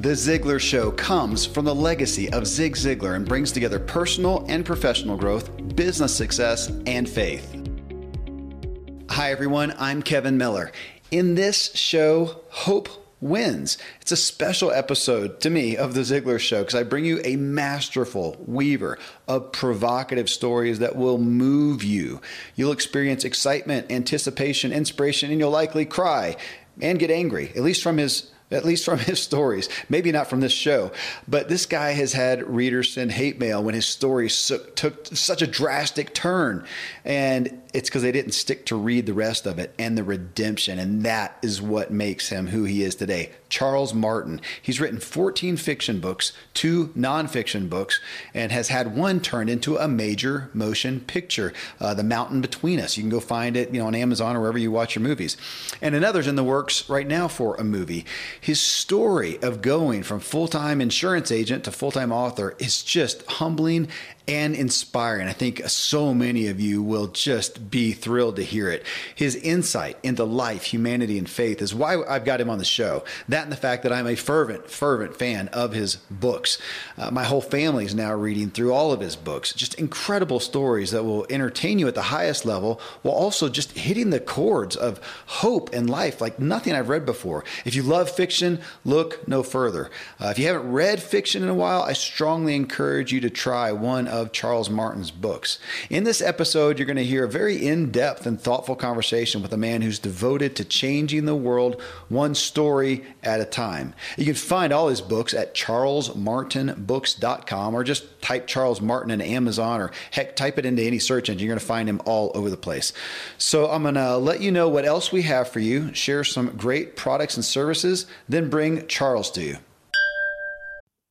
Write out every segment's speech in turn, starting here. The Ziglar Show comes from the legacy of Zig Ziglar and brings together personal and professional growth, business success, and faith. Hi everyone, I'm Kevin Miller. In this show, hope wins. It's a special episode to me of The Ziglar Show because I bring you a masterful weaver of provocative stories that will move you. You'll experience excitement, anticipation, inspiration, and you'll likely cry and get angry, at least from his stories, maybe not from this show, but this guy has had readers send hate mail when his stories took such a drastic turn, and it's because they didn't stick to read the rest of it and the redemption, and that is what makes him who he is today. Charles Martin. He's written 14 fiction books, 2 nonfiction books, and has had one turned into a major motion picture, The Mountain Between Us. You can go find it, on Amazon or wherever you watch your movies. And another's in the works right now for a movie. His story of going from full-time insurance agent to full-time author is just humbling and inspiring. I think so many of you will just be thrilled to hear it. His insight into life, humanity, and faith is why I've got him on the show. That and the fact that I'm a fervent fan of his books. My whole family is now reading through all of his books. Just incredible stories that will entertain you at the highest level while also just hitting the chords of hope and life like nothing I've read before. If you love fiction, look no further. If you haven't read fiction in a while, I strongly encourage you to try one of Charles Martin's books. In this episode, you're going to hear a very in-depth and thoughtful conversation with a man who's devoted to changing the world one story at a time. You can find all his books at charlesmartinbooks.com, or just type Charles Martin into Amazon, or heck, type it into any search engine. You're going to find him all over the place. So I'm going to let you know what else we have for you, share some great products and services, then bring Charles to you.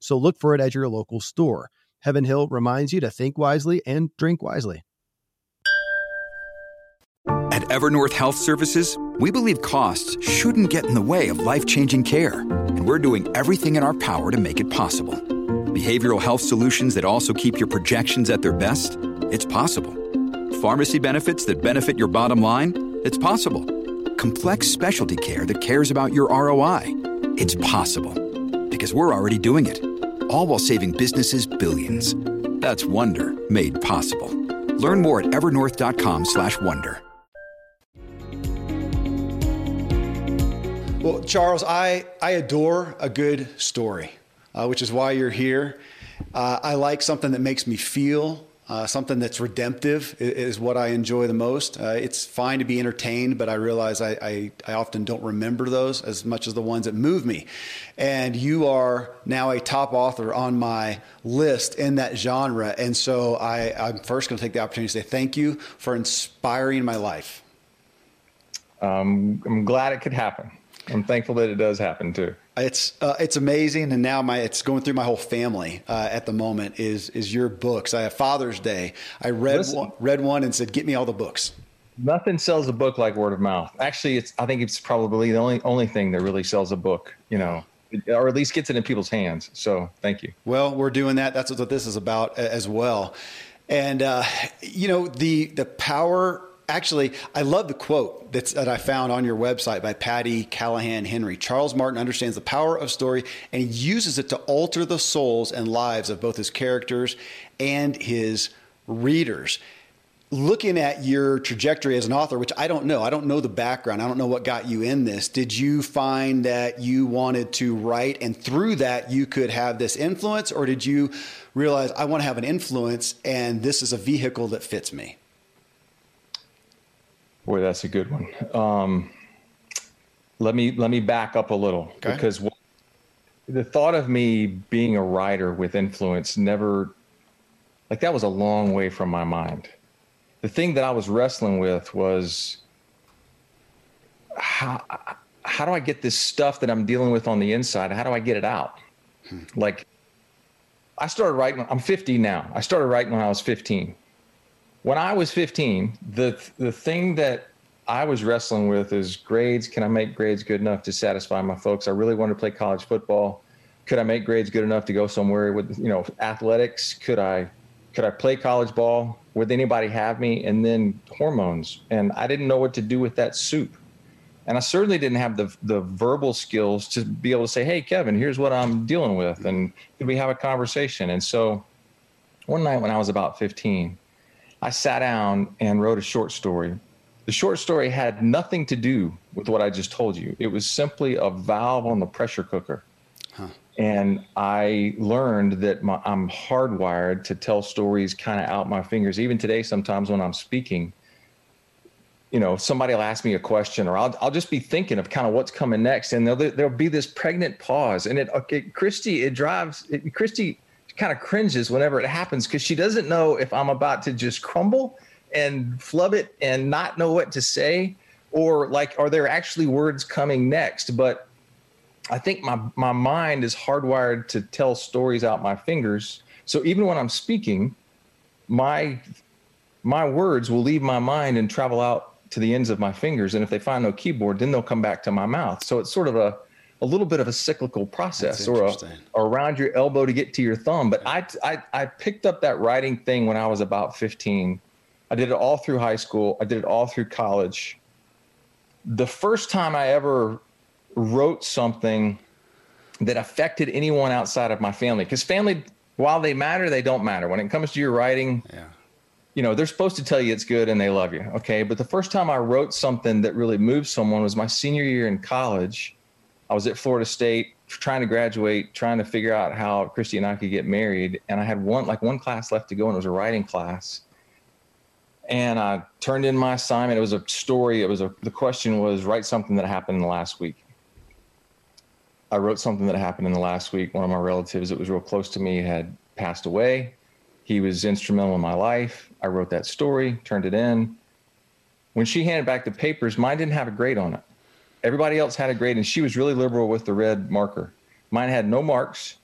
So look for it at your local store. Heaven Hill reminds you to think wisely and drink wisely. At Evernorth Health Services, we believe costs shouldn't get in the way of life-changing care, and we're doing everything in our power to make it possible. Behavioral health solutions that also keep your projections at their best? It's possible. Pharmacy benefits that benefit your bottom line? It's possible. Complex specialty care that cares about your ROI? It's possible. Because we're already doing it. All while saving businesses billions. That's Wonder made possible. Learn more at evernorth.com/wonder. Well, Charles, I adore a good story, which is why you're here. I like something that makes me feel, something that's redemptive is what I enjoy the most. It's fine to be entertained, but I realize I often don't remember those as much as the ones that move me. And you are now a top author on my list in that genre. And so I'm first going to take the opportunity to say thank you for inspiring my life. I'm glad it could happen. I'm thankful that it does happen too. It's amazing, and now it's going through my whole family at the moment. Is your books? I have Father's Day. I read one and said, "Get me all the books." Nothing sells a book like word of mouth. Actually, I think it's probably the only thing that really sells a book. Or at least gets it in people's hands. So thank you. Well, we're doing that. That's what this is about as well. And the power. Actually, I love the quote that I found on your website by Patty Callahan Henry. Charles Martin understands the power of story and uses it to alter the souls and lives of both his characters and his readers. looking at your trajectory as an author, which I don't know the background. I don't know what got you in this. Did you find that you wanted to write and through that you could have this influence, or did you realize I want to have an influence and this is a vehicle that fits me? Boy, that's a good one. Let me back up a little, okay, because the thought of me being a writer with influence never, like, that was a long way from my mind. The thing that I was wrestling with was how do I get this stuff that I'm dealing with on the inside? How do I get it out? Like, I started writing, I'm 50 now. I started writing when I was 15. When I was 15, the thing that I was wrestling with is grades. Can I make grades good enough to satisfy my folks? I really wanted to play college football. Could I make grades good enough to go somewhere with, you know, athletics? Could I play college ball? Would anybody have me? And then hormones. And I didn't know what to do with that soup. And I certainly didn't have the verbal skills to be able to say, hey, Kevin, here's what I'm dealing with. And could we have a conversation? And so one night when I was about 15, I sat down and wrote a short story. The short story had nothing to do with what I just told you. It was simply a valve on the pressure cooker. Huh. And I learned that I'm hardwired to tell stories kind of out my fingers. Even today, sometimes when I'm speaking, you know, somebody will ask me a question, or I'll just be thinking of kind of what's coming next. And there'll be this pregnant pause. And Christy kind of cringes whenever it happens, because she doesn't know if I'm about to just crumble and flub it and not know what to say, or like, are there actually words coming next? But I think my mind is hardwired to tell stories out my fingers. So even when I'm speaking, my words will leave my mind and travel out to the ends of my fingers. And if they find no keyboard, then they'll come back to my mouth. So it's sort of a little bit of a cyclical process, or around your elbow to get to your thumb. But I picked up that writing thing when I was about 15. I did it all through high school. I did it all through college. The first time I ever wrote something that affected anyone outside of my family, because family, while they matter, they don't matter. When it comes to your writing, you know, they're supposed to tell you it's good and they love you. Okay. But the first time I wrote something that really moved someone was my senior year in college. I was at Florida State trying to graduate, trying to figure out how Christy and I could get married. And I had one class left to go, and it was a writing class. And I turned in my assignment. It was a story. The question was, write something that happened in the last week. I wrote something that happened in the last week. One of my relatives that was real close to me had passed away. He was instrumental in my life. I wrote that story, turned it in. When she handed back the papers, mine didn't have a grade on it. Everybody else had a grade, and she was really liberal with the red marker. Mine had no marks,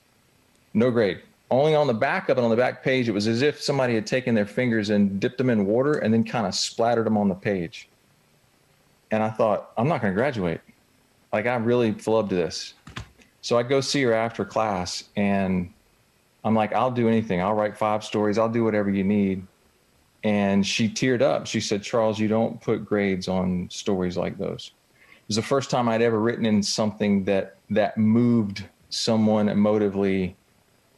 no grade. Only on the back of it, on the back page, it was as if somebody had taken their fingers and dipped them in water and then kind of splattered them on the page. And I thought, I'm not going to graduate. Like, I really flubbed this. So I go see her after class, and I'm like, I'll do anything. I'll write 5 stories. I'll do whatever you need. And she teared up. She said, Charles, you don't put grades on stories like those. It was the first time I'd ever written in something that moved someone emotively,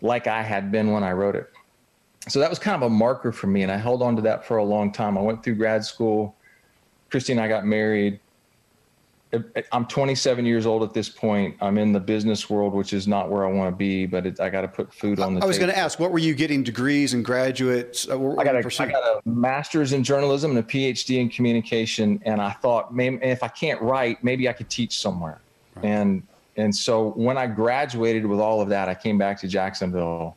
like I had been when I wrote it. So that was kind of a marker for me, and I held on to that for a long time. I went through grad school. Christy and I got married. I'm 27 years old at this point. I'm in the business world, which is not where I want to be, but I got to put food on the table. I was going to ask, what were you getting degrees and graduates? I got a master's in journalism and a PhD in communication, and I thought, man, if I can't write, maybe I could teach somewhere. Right. And so when I graduated with all of that, I came back to Jacksonville.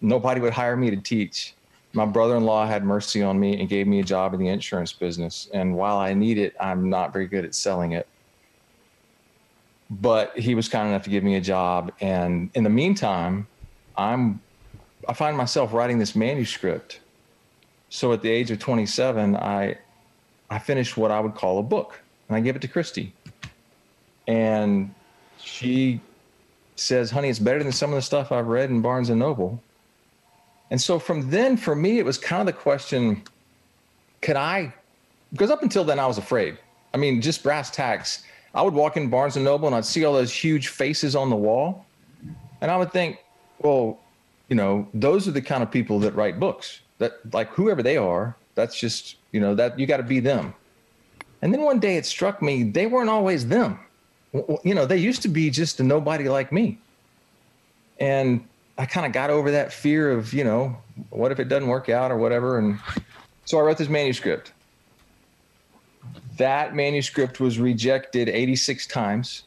Nobody would hire me to teach. My brother-in-law had mercy on me and gave me a job in the insurance business. And while I need it, I'm not very good at selling it. But he was kind enough to give me a job. And in the meantime, I find myself writing this manuscript. So at the age of 27, I finished what I would call a book. And I gave it to Christy. And she says, honey, it's better than some of the stuff I've read in Barnes and Noble. And so from then, for me, it was kind of the question, because up until then I was afraid. I mean, just brass tacks. I would walk in Barnes and Noble and I'd see all those huge faces on the wall. And I would think, well, you know, those are the kind of people that write books, that, like, whoever they are, That's just, you know, that you got to be them. And then one day it struck me, they weren't always them. You know, they used to be just a nobody like me. And I kind of got over that fear of, you know, what if it doesn't work out or whatever. And so I wrote this manuscript. That manuscript was rejected 86 times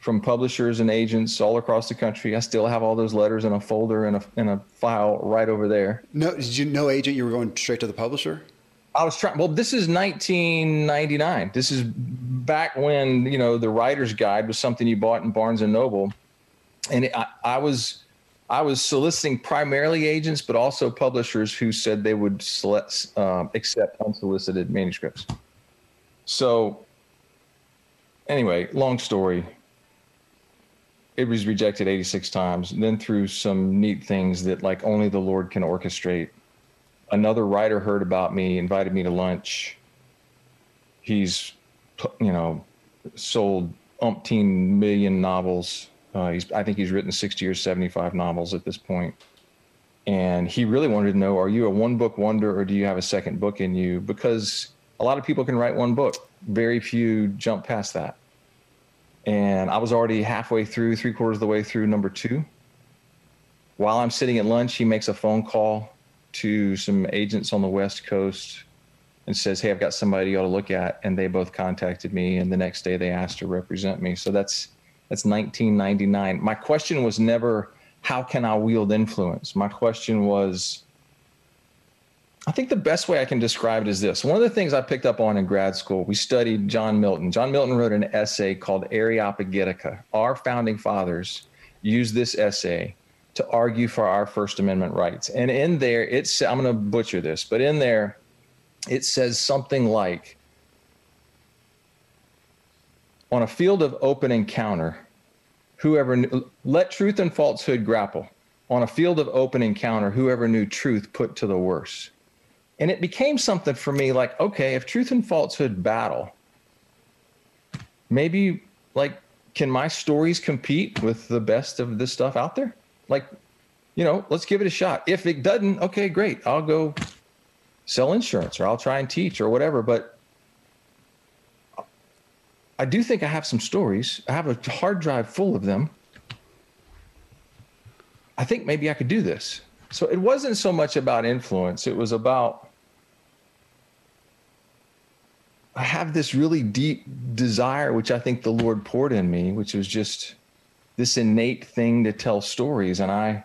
from publishers and agents all across the country. I still have all those letters in a folder and in a file right over there. No, did you know agent? You were going straight to the publisher? I was trying. Well, this is 1999. This is back when, you know, the writer's guide was something you bought in Barnes and Noble. And I was soliciting primarily agents, but also publishers who said they would accept unsolicited manuscripts. So anyway, long story. It was rejected 86 times. And then through some neat things that like only the Lord can orchestrate, another writer heard about me, invited me to lunch. He's, you know, sold umpteen million novels. I think he's written 60 or 75 novels at this point. And he really wanted to know, are you a one book wonder or do you have a second book in you? Because a lot of people can write one book. Very few jump past that. And I was already three quarters of the way through number two. While I'm sitting at lunch, he makes a phone call to some agents on the West Coast and says, hey, I've got somebody you ought to look at. And they both contacted me. And the next day they asked to represent me. So that's 1999. My question was never, how can I wield influence? My question was, I think the best way I can describe it is this. One of the things I picked up on in grad school, we studied John Milton. John Milton wrote an essay called Areopagitica. Our founding fathers used this essay to argue for our First Amendment rights. And in there, I'm going to butcher this, but in there, it says something like, on a field of open encounter, let truth and falsehood grapple. On a field of open encounter, whoever knew truth put to the worse. And it became something for me like, okay, if truth and falsehood battle, maybe like, can my stories compete with the best of this stuff out there? Like, you know, let's give it a shot. If it doesn't, okay, great. I'll go sell insurance or I'll try and teach or whatever. But I do think I have some stories. I have a hard drive full of them. I think maybe I could do this. So it wasn't so much about influence. It was about, I have this really deep desire, which I think the Lord poured in me, which was just this innate thing to tell stories. And I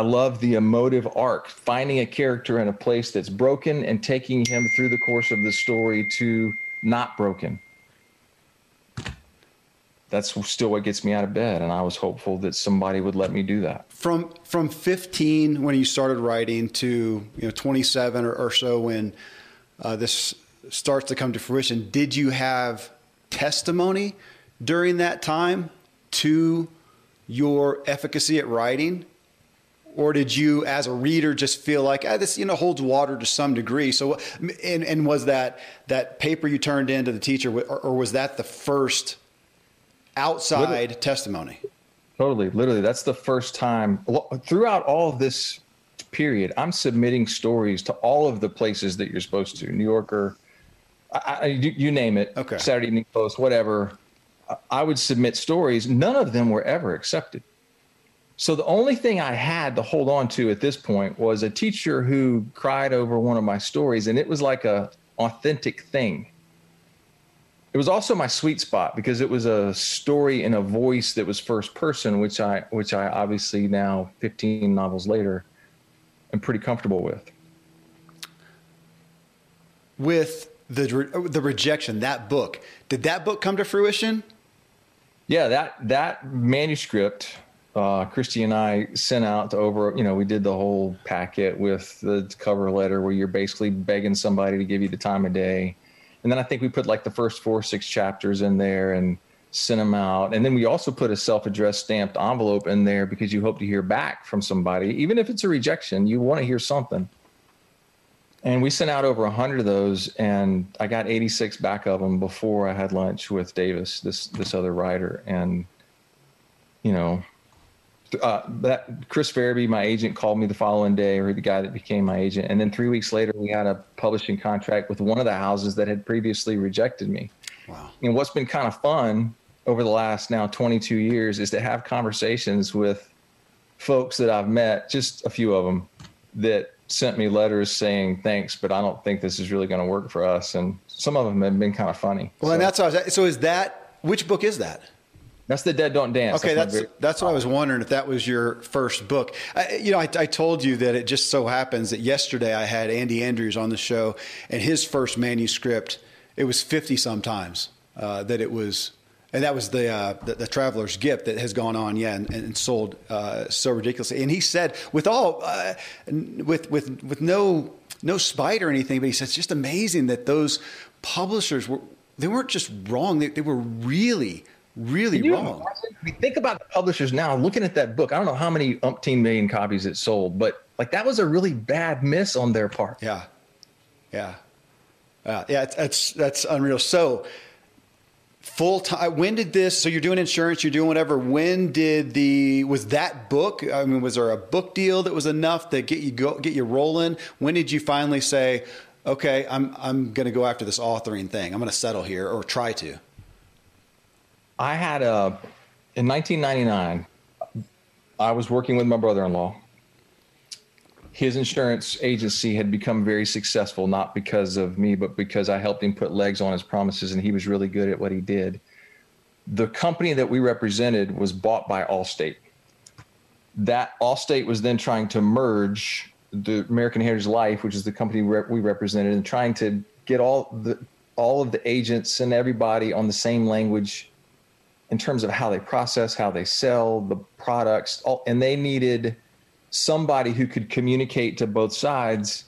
love the emotive arc, finding a character in a place that's broken and taking him through the course of the story to not broken. That's still what gets me out of bed. And I was hopeful that somebody would let me do that. From 15, when you started writing, to, you know, 27 or so when this starts to come to fruition, did you have testimony during that time to your efficacy at writing? Or did you, as a reader, just feel like, this, you know, holds water to some degree? So, and was that paper you turned in to the teacher, or was that the first outside testimony? Totally. Literally, that's the first time. Throughout all of this period, I'm submitting stories to all of the places that you're supposed to. New Yorker, you name it. Okay. Saturday Evening Post, whatever. I would submit stories. None of them were ever accepted. So the only thing I had to hold on to at this point was a teacher who cried over one of my stories, and it was like an authentic thing. It was also my sweet spot because it was a story in a voice that was first person, which I obviously now 15 novels later am pretty comfortable with. With the rejection, that book, did that book come to fruition? Yeah, that manuscript. Christy and I sent out to over, you know, we did the whole packet with the cover letter where you're basically begging somebody to give you the time of day. And then I think we put like the first 4 or 6 chapters in there and sent them out. And then we also put a self-addressed stamped envelope in there because you hope to hear back from somebody. Even if it's a rejection, you want to hear something. And we sent out over 100 of those, and I got 86 back of them before I had lunch with Davis, this other writer. And, you know, that Chris Farabee, my agent, called me the following day, or the guy that became my agent. And then 3 weeks later, we had a publishing contract with one of the houses that had previously rejected me. Wow. And what's been kind of fun over the last now 22 years is to have conversations with folks that I've met, just a few of them, that sent me letters saying, thanks, but I don't think this is really going to work for us. And some of them have been kind of funny. Well, so. And that's how I was, so is that, which book is that? That's The Dead Don't Dance. Okay, that's what I was wondering, if that was your first book. I told you that it just so happens that yesterday I had Andy Andrews on the show, and his first manuscript, it was 50 sometimes that it was, and that was the Traveler's Gift that has gone on, and sold so ridiculously. And he said, with all, with no spite or anything, but he said it's just amazing that those publishers weren't just wrong; they were really wrong. We think about the publishers now looking at that book. I don't know how many umpteen million copies it sold, but like that was a really bad miss on their part. Yeah. That's unreal. So full time, when did this, so you're doing insurance, you're doing whatever. Was that book, I mean, was there a book deal that was enough to get you rolling? When did you finally say, okay, I'm going to go after this authoring thing. I'm going to settle here, or try to. I had in 1999, I was working with my brother-in-law. His insurance agency had become very successful, not because of me, but because I helped him put legs on his promises, and he was really good at what he did. The company that we represented was bought by Allstate. That Allstate was then trying to merge the American Heritage Life, which is the company we represented, and trying to get all of the agents and everybody on the same language in terms of how they process, how they sell the products, and they needed somebody who could communicate to both sides.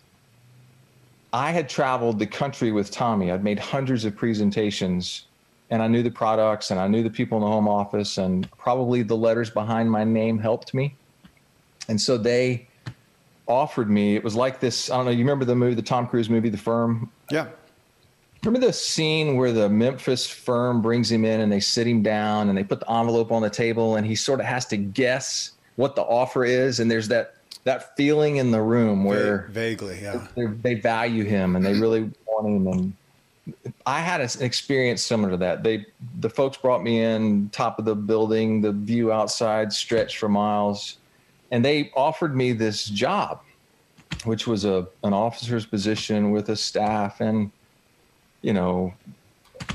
I had traveled the country with Tommy. I'd made hundreds of presentations, and I knew the products, and I knew the people in the home office, and probably the letters behind my name helped me. And so they offered me, it was like this, I don't know, you remember the movie, the Tom Cruise movie, The Firm? Yeah. Remember the scene where the Memphis firm brings him in and they sit him down and they put the envelope on the table and he sort of has to guess what the offer is? And there's that feeling in the room where vaguely, yeah, they value him and they really want him. And I had an experience similar to that. The folks brought me in, top of the building, the view outside stretched for miles, and they offered me this job, which was an officer's position with a staff and, you know,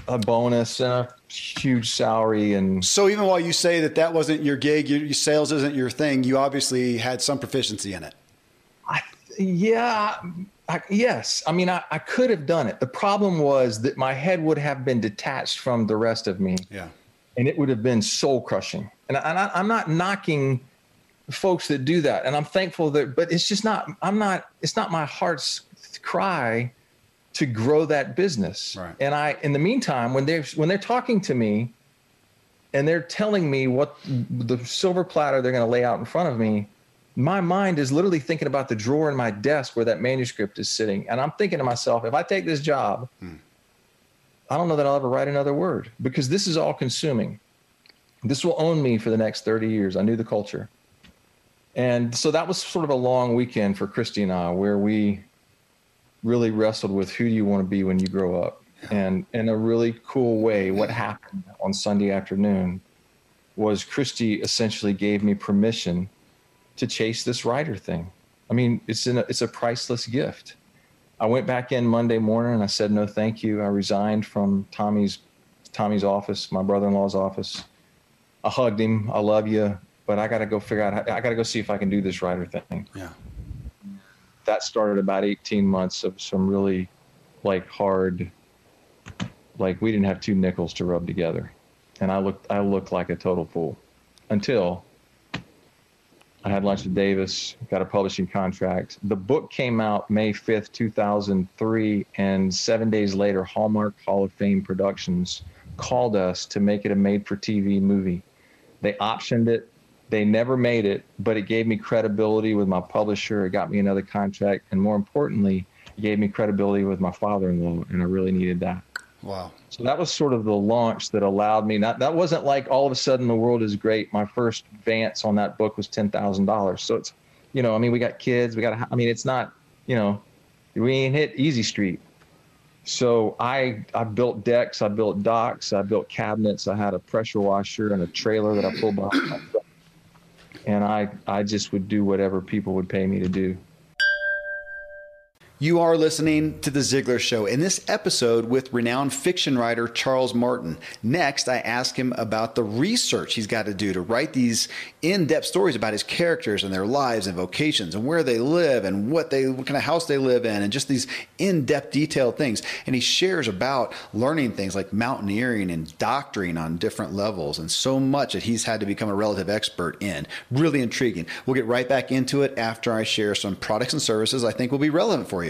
a bonus and a huge salary. And so even while you say that wasn't your gig, your sales isn't your thing, you obviously had some proficiency in it. Yes. I mean, I could have done it. The problem was that my head would have been detached from the rest of me. Yeah. And it would have been soul crushing. And I'm not knocking folks that do that. And I'm thankful that, but it's just not, it's not my heart's cry to grow that business. Right. And I, in the meantime, when they're talking to me and they're telling me what the silver platter they're going to lay out in front of me, my mind is literally thinking about the drawer in my desk where that manuscript is sitting. And I'm thinking to myself, if I take this job, I don't know that I'll ever write another word, because this is all consuming. This will own me for the next 30 years. I knew the culture. And so that was sort of a long weekend for Christy and I, where we really wrestled with who you want to be when you grow up. And in a really cool way, what happened on Sunday afternoon was Christy essentially gave me permission to chase this writer thing. I mean, it's a priceless gift. I went back in Monday morning and I said, no, thank you. I resigned from Tommy's office, my brother-in-law's office. I hugged him. I love you, but I got to go figure out, I got to go see if I can do this writer thing. Yeah. That started about 18 months of some really hard, we didn't have two nickels to rub together. And I looked like a total fool until I had lunch with Davis, got a publishing contract. The book came out May 5th, 2003. And 7 days later, Hallmark Hall of Fame Productions called us to make it a made for TV movie. They optioned it. They never made it, but it gave me credibility with my publisher. It got me another contract. And more importantly, it gave me credibility with my father-in-law. And I really needed that. Wow. So that was sort of the launch that allowed me. That wasn't like all of a sudden the world is great. My first advance on that book was $10,000. So it's, you know, I mean, we got kids, we got, I mean, it's not, you know, we ain't hit easy street. So I built decks, I built docks, I built cabinets. I had a pressure washer and a trailer that I pulled behind my truck. And I just would do whatever people would pay me to do. You are listening to The Ziglar Show, in this episode with renowned fiction writer Charles Martin. Next, I ask him about the research he's got to do to write these in-depth stories about his characters and their lives and vocations and where they live and what kind of house they live in and just these in-depth detailed things. And he shares about learning things like mountaineering and doctoring on different levels and so much that he's had to become a relative expert in. Really intriguing. We'll get right back into it after I share some products and services I think will be relevant for you.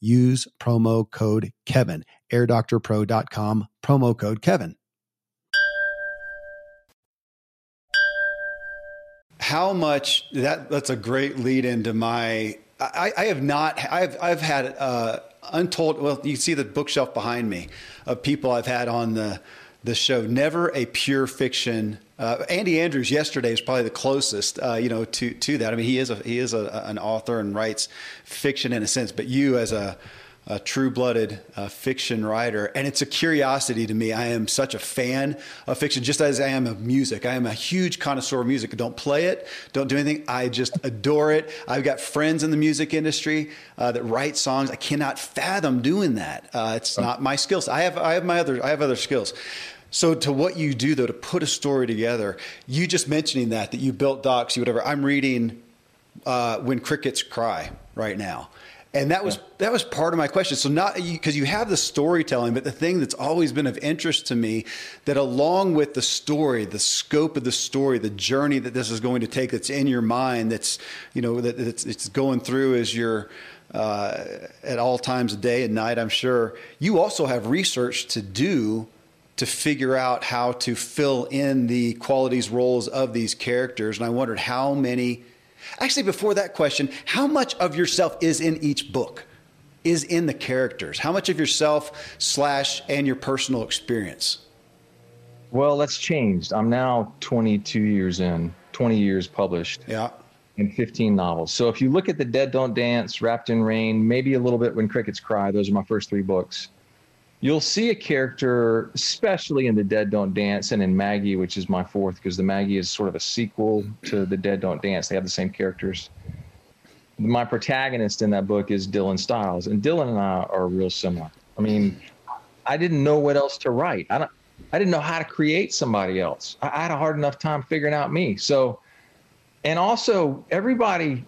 Use promo code Kevin, airdoctorpro.com, promo code Kevin. How much that's a great lead into my, I've had untold. Well, you see the bookshelf behind me of people I've had on the show. Never a pure fiction. Andy Andrews yesterday is probably the closest, to that. I mean, he is an author and writes fiction in a sense. But you, as a true-blooded fiction writer, and it's a curiosity to me. I am such a fan of fiction, just as I am of music. I am a huge connoisseur of music. I don't play it, don't do anything. I just adore it. I've got friends in the music industry that write songs. I cannot fathom doing that. It's not my skills. I have other skills. So to what you do, though, to put a story together, you just mentioning that you built docs, you whatever. I'm reading When Crickets Cry right now. And that was part of my question. So not because you have the storytelling, but the thing that's always been of interest to me, that along with the story, the scope of the story, the journey that this is going to take, that's in your mind, that's, you know, that it's going through as you're at all times of day and night, I'm sure you also have research to do to figure out how to fill in the qualities, roles of these characters. And I wondered how many. Actually, before that question, how much of yourself is in each book, is in the characters? How much of yourself and your personal experience? Well, that's changed. I'm now 22 years in, 20 years published, and 15 novels. So if you look at The Dead Don't Dance, Wrapped in Rain, maybe a little bit When Crickets Cry, those are my first three books, you'll see a character, especially in The Dead Don't Dance and in Maggie, which is my fourth, because the Maggie is sort of a sequel to The Dead Don't Dance. They have the same characters. My protagonist in that book is Dylan Stiles, and Dylan and I are real similar. I mean, I didn't know what else to write. I didn't know how to create somebody else. I had a hard enough time figuring out me. So, and also everybody,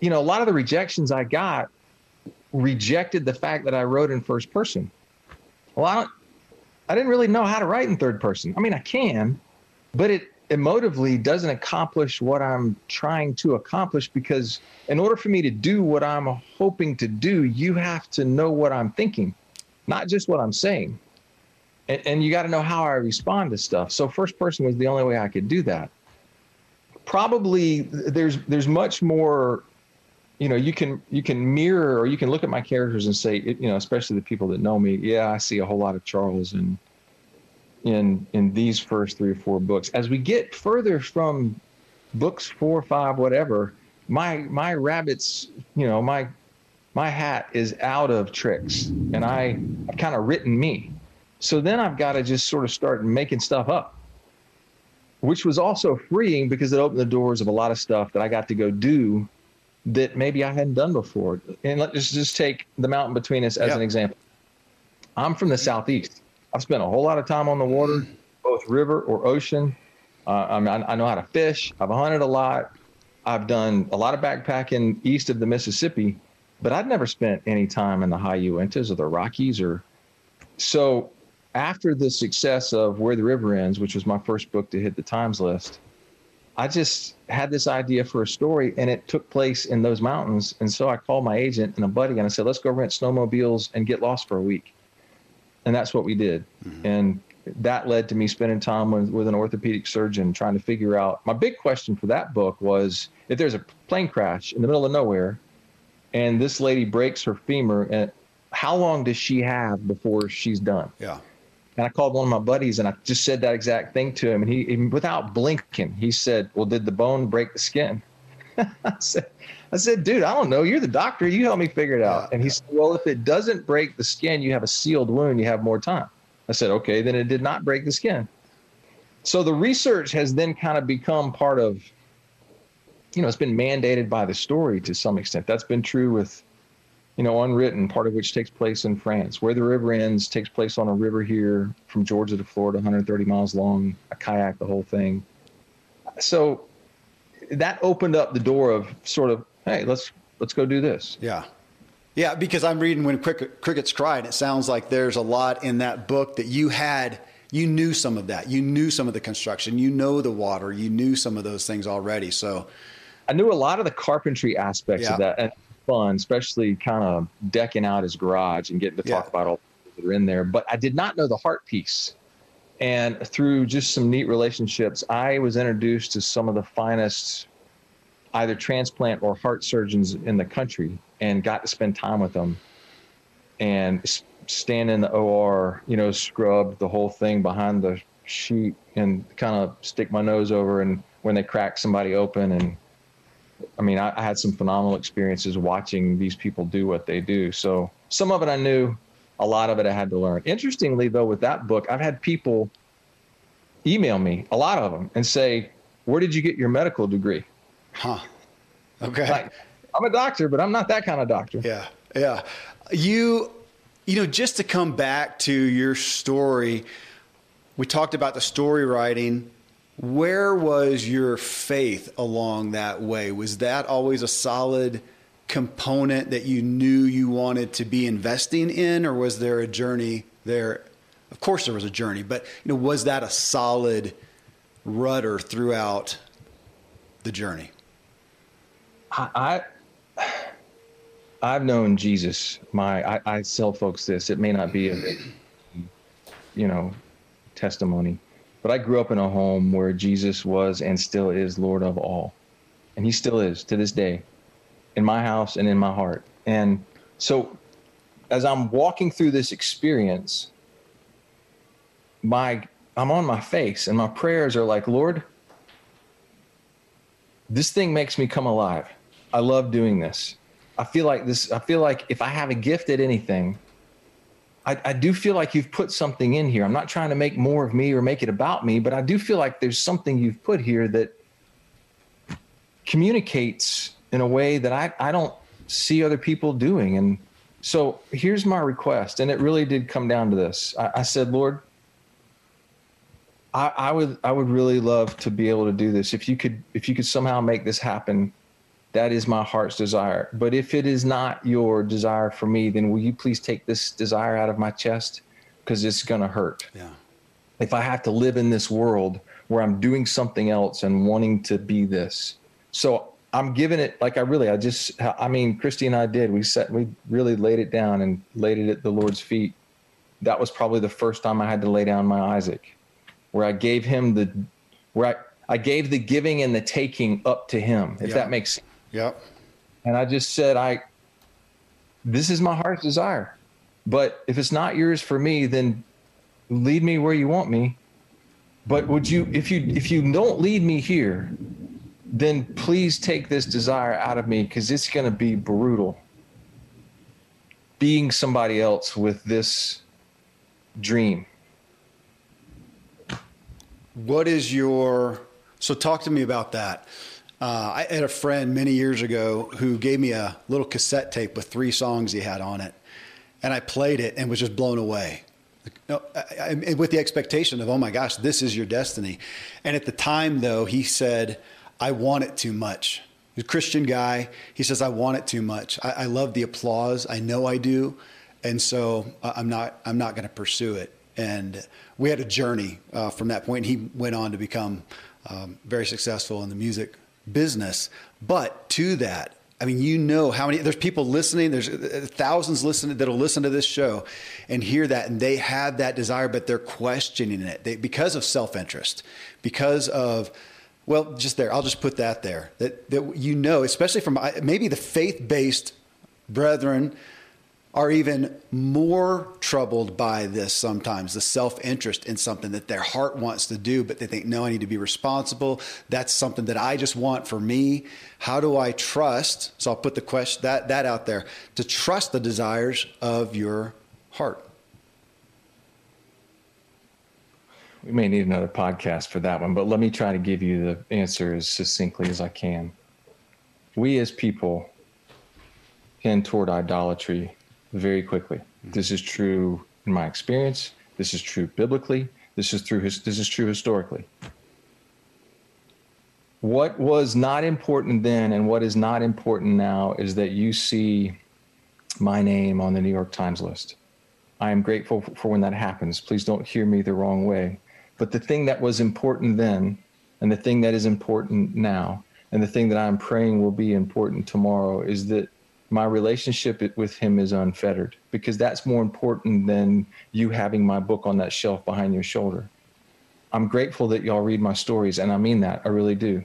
you know, a lot of the rejections I got rejected the fact that I wrote in first person. Well, I didn't really know how to write in third person. I mean, I can, but it emotively doesn't accomplish what I'm trying to accomplish, because in order for me to do what I'm hoping to do, you have to know what I'm thinking, not just what I'm saying. And you got to know how I respond to stuff. So first person was the only way I could do that. Probably there's much more, you know, you can mirror, or you can look at my characters and say, you know, especially the people that know me, yeah, I see a whole lot of Charles in these first three or four books. As we get further from books 4, 5, whatever, my rabbit's, you know, my hat is out of tricks, and I've kind of written me. So then I've got to just sort of start making stuff up, which was also freeing because it opened the doors of a lot of stuff that I got to go do that maybe I hadn't done before. And let's just take The Mountain Between Us as an example. I'm from the Southeast. I've spent a whole lot of time on the water, both river or ocean. I know how to fish. I've hunted a lot. I've done a lot of backpacking east of the Mississippi, but I'd never spent any time in the high Uintas or the Rockies. So after the success of Where the River Ends, which was my first book to hit the Times list, I just had this idea for a story, and it took place in those mountains. And so I called my agent and a buddy, and I said, let's go rent snowmobiles and get lost for a week. And that's what we did. Mm-hmm. And that led to me spending time with an orthopedic surgeon, trying to figure out. My big question for that book was, if there's a plane crash in the middle of nowhere and this lady breaks her femur, and how long does she have before she's done? Yeah. And I called one of my buddies, and I just said that exact thing to him. And he, without blinking, he said, well, did the bone break the skin? I said, dude, I don't know. You're the doctor. You help me figure it out. And he said, well, if it doesn't break the skin, you have a sealed wound. You have more time. I said, okay, then it did not break the skin. So the research has then kind of become part of, you know, it's been mandated by the story to some extent. That's been true with, you know, Unwritten, part of which takes place in France. Where the River Ends takes place on a river here from Georgia to Florida, 130 miles long. I kayak the whole thing. So that opened up the door of sort of, hey, let's go do this. Yeah. Yeah, because I'm reading When Crickets Cry, and it sounds like there's a lot in that book that you had. You knew some of that. You knew some of the construction. You know the water. You knew some of those things already. So I knew a lot of the carpentry aspects of that. And fun, especially kind of decking out his garage and getting to talk about all that are in there. But I did not know the heart piece. And through just some neat relationships, I was introduced to some of the finest either transplant or heart surgeons in the country, and got to spend time with them. and stand in the OR, you know, scrub the whole thing behind the sheet and kind of stick my nose over and when they crack somebody open. And I mean, I had some phenomenal experiences watching these people do what they do. So some of it I knew, a lot of it I had to learn. Interestingly, though, with that book, I've had people email me, a lot of them, and say, where did you get your medical degree? Huh. Okay. Like, I'm a doctor, but I'm not that kind of doctor. Yeah. Yeah. You know, just to come back to your story, we talked about the story writing. Where was your faith along that way? Was that always a solid component that you knew you wanted to be investing in, or was there a journey there? Of course there was a journey, but you know, was that a solid rudder throughout the journey? I've known Jesus. I tell folks this, it may not be a, you know, testimony, but I grew up in a home where Jesus was and still is Lord of all. And he still is to this day in my house and in my heart. And so as I'm walking through this experience, I'm on my face and my prayers are like, Lord, this thing makes me come alive. I love doing this. I feel like if I have a gift at anything, I do feel like you've put something in here. I'm not trying to make more of me or make it about me, but I do feel like there's something you've put here that communicates in a way that I don't see other people doing. And so here's my request. And it really did come down to this. I said, Lord, I would really love to be able to do this. If you could somehow make this happen, that is my heart's desire. But if it is not your desire for me, then will you please take this desire out of my chest? Because it's going to hurt. Yeah. If I have to live in this world where I'm doing something else and wanting to be this. So I'm giving it, like Christy and I did, we really laid it down and laid it at the Lord's feet. That was probably the first time I had to lay down my Isaac, where I gave him I gave the giving and the taking up to him, if that makes sense. Yep. And I just said, this is my heart's desire, but if it's not yours for me, then lead me where you want me. But would you, if you don't lead me here, then please take this desire out of me, because it's going to be brutal being somebody else with this dream. So talk to me about that. I had a friend many years ago who gave me a little cassette tape with 3 songs he had on it, and I played it and was just blown away, with the expectation of, oh my gosh, this is your destiny. And at the time, though, he said, I want it too much. He's a Christian guy. He says, I want it too much. I love the applause. I know I do. And so I'm not going to pursue it. And we had a journey from that point. He went on to become very successful in the music business. But to that, I mean, you know how many, there's people listening, there's thousands listening that'll listen to this show and hear that, and they have that desire, but they're questioning it because of self-interest, because of, well, just there, I'll just put that there, that you know, especially from maybe the faith-based brethren are even more troubled by this sometimes, the self-interest in something that their heart wants to do, but they think, no, I need to be responsible. That's something that I just want for me. How do I trust? So I'll put the question that out there, to trust the desires of your heart. We may need another podcast for that one, but let me try to give you the answer as succinctly as I can. We as people tend toward idolatry very quickly. This is true in my experience. This is true biblically. This is true historically. What was not important then and what is not important now is that you see my name on the New York Times list. I am grateful for when that happens. Please don't hear me the wrong way. But the thing that was important then, and the thing that is important now, and the thing that I'm praying will be important tomorrow, is that my relationship with him is unfettered, because that's more important than you having my book on that shelf behind your shoulder. I'm grateful that y'all read my stories, and I mean that. I really do.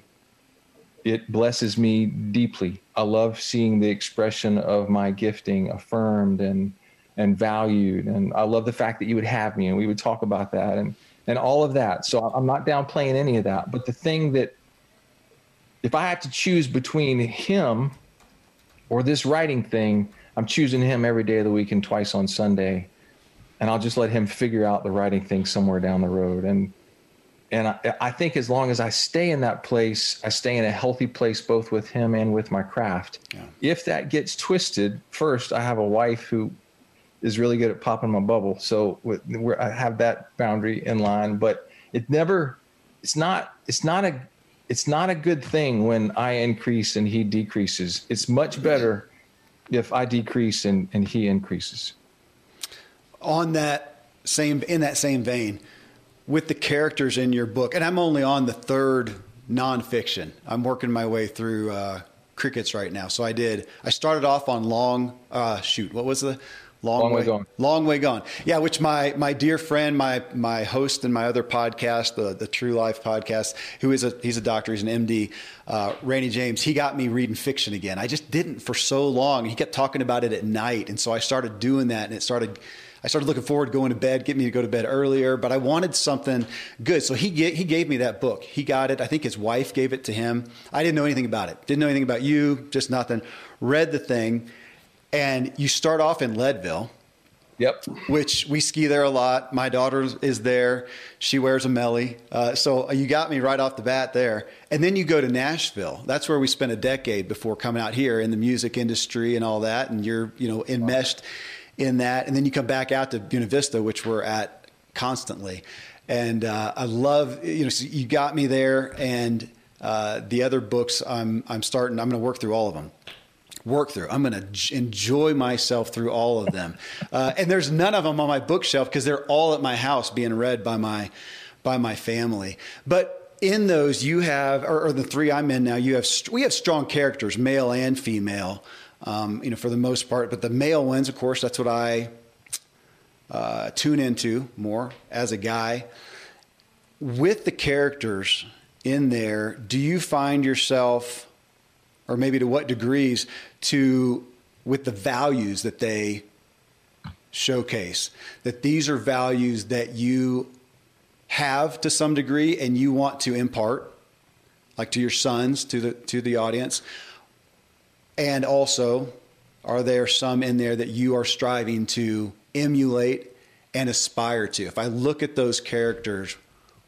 It blesses me deeply. I love seeing the expression of my gifting affirmed and and valued. And I love the fact that you would have me, and we would talk about that and all of that. So I'm not downplaying any of that. But the thing that, if I had to choose between him or this writing thing, I'm choosing him every day of the week and twice on Sunday. And I'll just let him figure out the writing thing somewhere down the road. And I think as long as I stay in that place, I stay in a healthy place, both with him and with my craft. Yeah. If that gets twisted, first, I have a wife who is really good at popping my bubble. So I have that boundary in line, but it's not a good thing when I increase and he decreases. It's much better if I decrease and he increases. In that same vein, with the characters in your book, and I'm only on the third nonfiction. I'm working my way through Crickets right now. So I started off on Long Way Gone. Yeah, which my dear friend, my host in my other podcast, the True Life podcast, he's a doctor, he's an MD, Randy James, he got me reading fiction again. I just didn't for so long. He kept talking about it at night. And so I started doing that, and I started looking forward to going to bed, getting me to go to bed earlier, but I wanted something good. So he gave me that book. He got it. I think his wife gave it to him. I didn't know anything about it. Didn't know anything about you, just nothing. Read the thing. And you start off in Leadville. Yep. Which we ski there a lot. My daughter is there. She wears a Mellie. So you got me right off the bat there. And then you go to Nashville. That's where we spent a decade before coming out here in the music industry and all that. And you're, enmeshed in that. And then you come back out to Buena Vista, which we're at constantly. And I love, so you got me there. And the other books I'm going to work through all of them. I'm going to enjoy myself through all of them. And there's none of them on my bookshelf because they're all at my house being read by my family. But in those you have, or the three I'm in now, we have strong characters, male and female, for the most part, but the male ones, of course, that's what I tune into more as a guy. With the characters in there, do you find yourself, or maybe to what degrees, with the values that they showcase, that these are values that you have to some degree and you want to impart, like to your sons, to the audience? And also, are there some in there that you are striving to emulate and aspire to? If I look at those characters,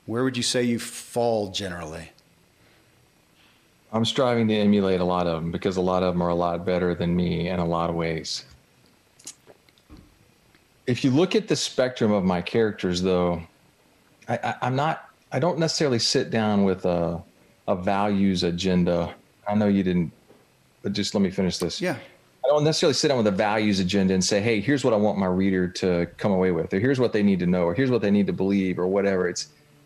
where would you say you fall generally? I'm striving to emulate a lot of them because a lot of them are a lot better than me in a lot of ways. If you look at the spectrum of my characters, though, I don't necessarily sit down with a values agenda. I know you didn't, but just let me finish this. Yeah. I don't necessarily sit down with a values agenda and say, hey, here's what I want my reader to come away with, or here's what they need to know, or here's what they need to believe, or whatever.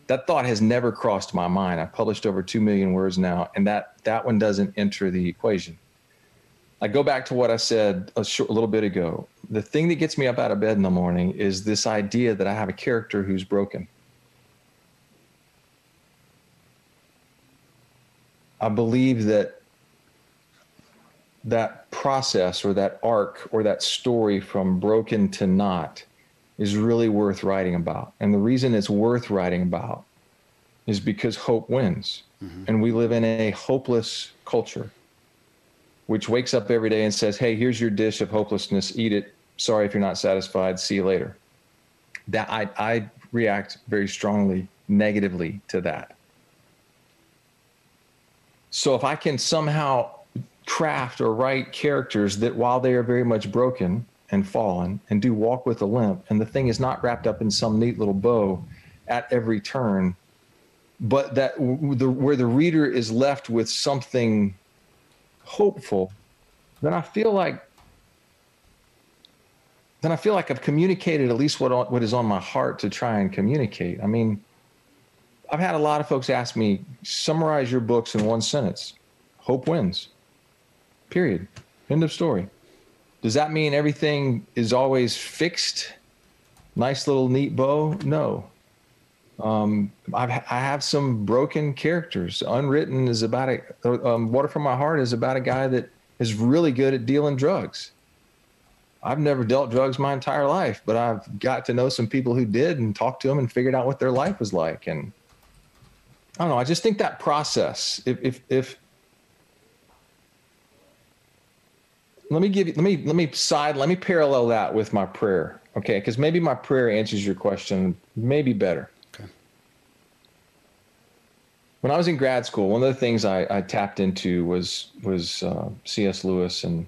That thought has never crossed my mind. I've published over 2 million words now, and that one doesn't enter the equation. I go back to what I said a little bit ago. The thing that gets me up out of bed in the morning is this idea that I have a character who's broken. I believe that process or that arc or that story from broken to not is really worth writing about. And the reason it's worth writing about is because hope wins. Mm-hmm. And we live in a hopeless culture, which wakes up every day and says, hey, here's your dish of hopelessness, eat it. Sorry if you're not satisfied, see you later. That I react very strongly negatively to that. So if I can somehow craft or write characters that, while they are very much broken and fallen and do walk with a limp, and the thing is not wrapped up in some neat little bow at every turn, but that where the reader is left with something hopeful, then I feel like I've communicated at least what is on my heart to try and communicate. I mean, I've had a lot of folks ask me, summarize your books in one sentence. Hope wins. Period. End of story. Does that mean everything is always fixed? Nice little neat bow? No. I have some broken characters. Unwritten is about Water From My Heart is about a guy that is really good at dealing drugs. I've never dealt drugs my entire life, but I've got to know some people who did and talked to them and figured out what their life was like. And I don't know, I just think that process, if let me parallel that with my prayer. Okay. Cause maybe my prayer answers your question, maybe better. Okay. When I was in grad school, one of the things I tapped into was C.S. Lewis and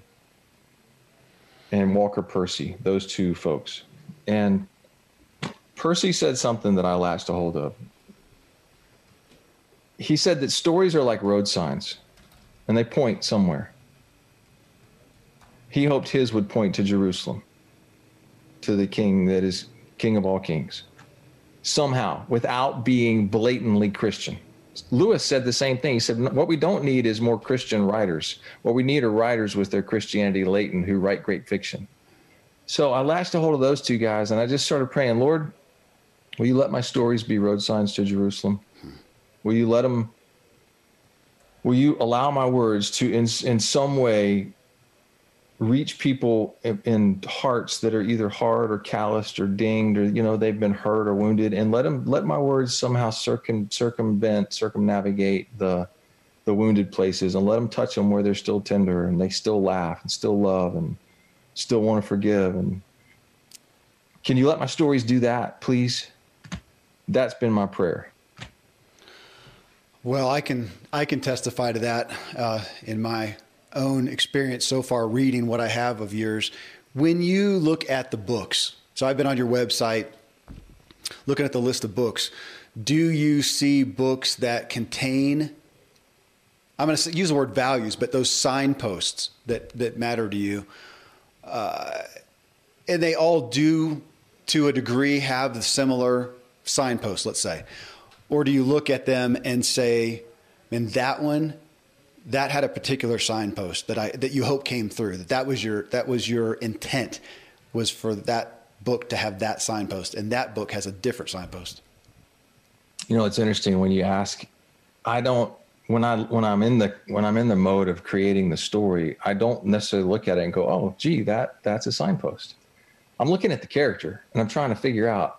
Walker Percy, those two folks. And Percy said something that I latched a hold of. He said that stories are like road signs and they point somewhere. He hoped his would point to Jerusalem, to the king that is king of all kings, somehow, without being blatantly Christian. Lewis said the same thing. He said, what we don't need is more Christian writers. What we need are writers with their Christianity latent who write great fiction. So I latched a hold of those two guys, and I just started praying, Lord, will you let my stories be road signs to Jerusalem? Will you allow my words to, in some way, reach people in hearts that are either hard or calloused or dinged, or, you know, they've been hurt or wounded, and let my words somehow circumnavigate the wounded places, and let them touch them where they're still tender and they still laugh and still love and still want to forgive. And can you let my stories do that, please? That's been my prayer. Well, I can testify to that in my own experience so far reading what I have of yours. When you look at the books, so I've been on your website looking at the list of books, do you see books that contain, I'm going to use the word values, but those signposts that matter to you, and they all do to a degree have the similar signposts, let's say, or do you look at them and say, man, that one, that had a particular signpost that you hope came through, that was your intent, was for that book to have that signpost, and that book has a different signpost? You know, it's interesting when you ask. When I'm in the mode of creating the story, I don't necessarily look at it and go, oh, gee, that's a signpost. I'm looking at the character and I'm trying to figure out,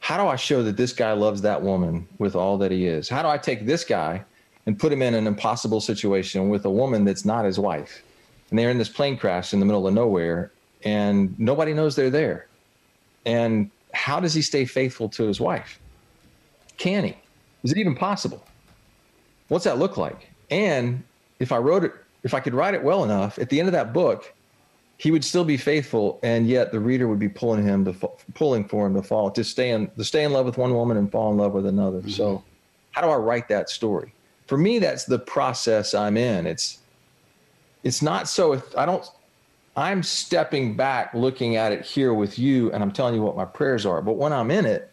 how do I show that this guy loves that woman with all that he is? How do I take this guy and put him in an impossible situation with a woman that's not his wife, and they're in this plane crash in the middle of nowhere, and nobody knows they're there? And how does he stay faithful to his wife? Can he? Is it even possible? What's that look like? And if I could write it well enough, at the end of that book, he would still be faithful, and yet the reader would be pulling for him to stay in love with one woman and fall in love with another. Mm-hmm. So, how do I write that story? For me, that's the process I'm in. It's not so. I'm stepping back, looking at it here with you, and I'm telling you what my prayers are. But when I'm in it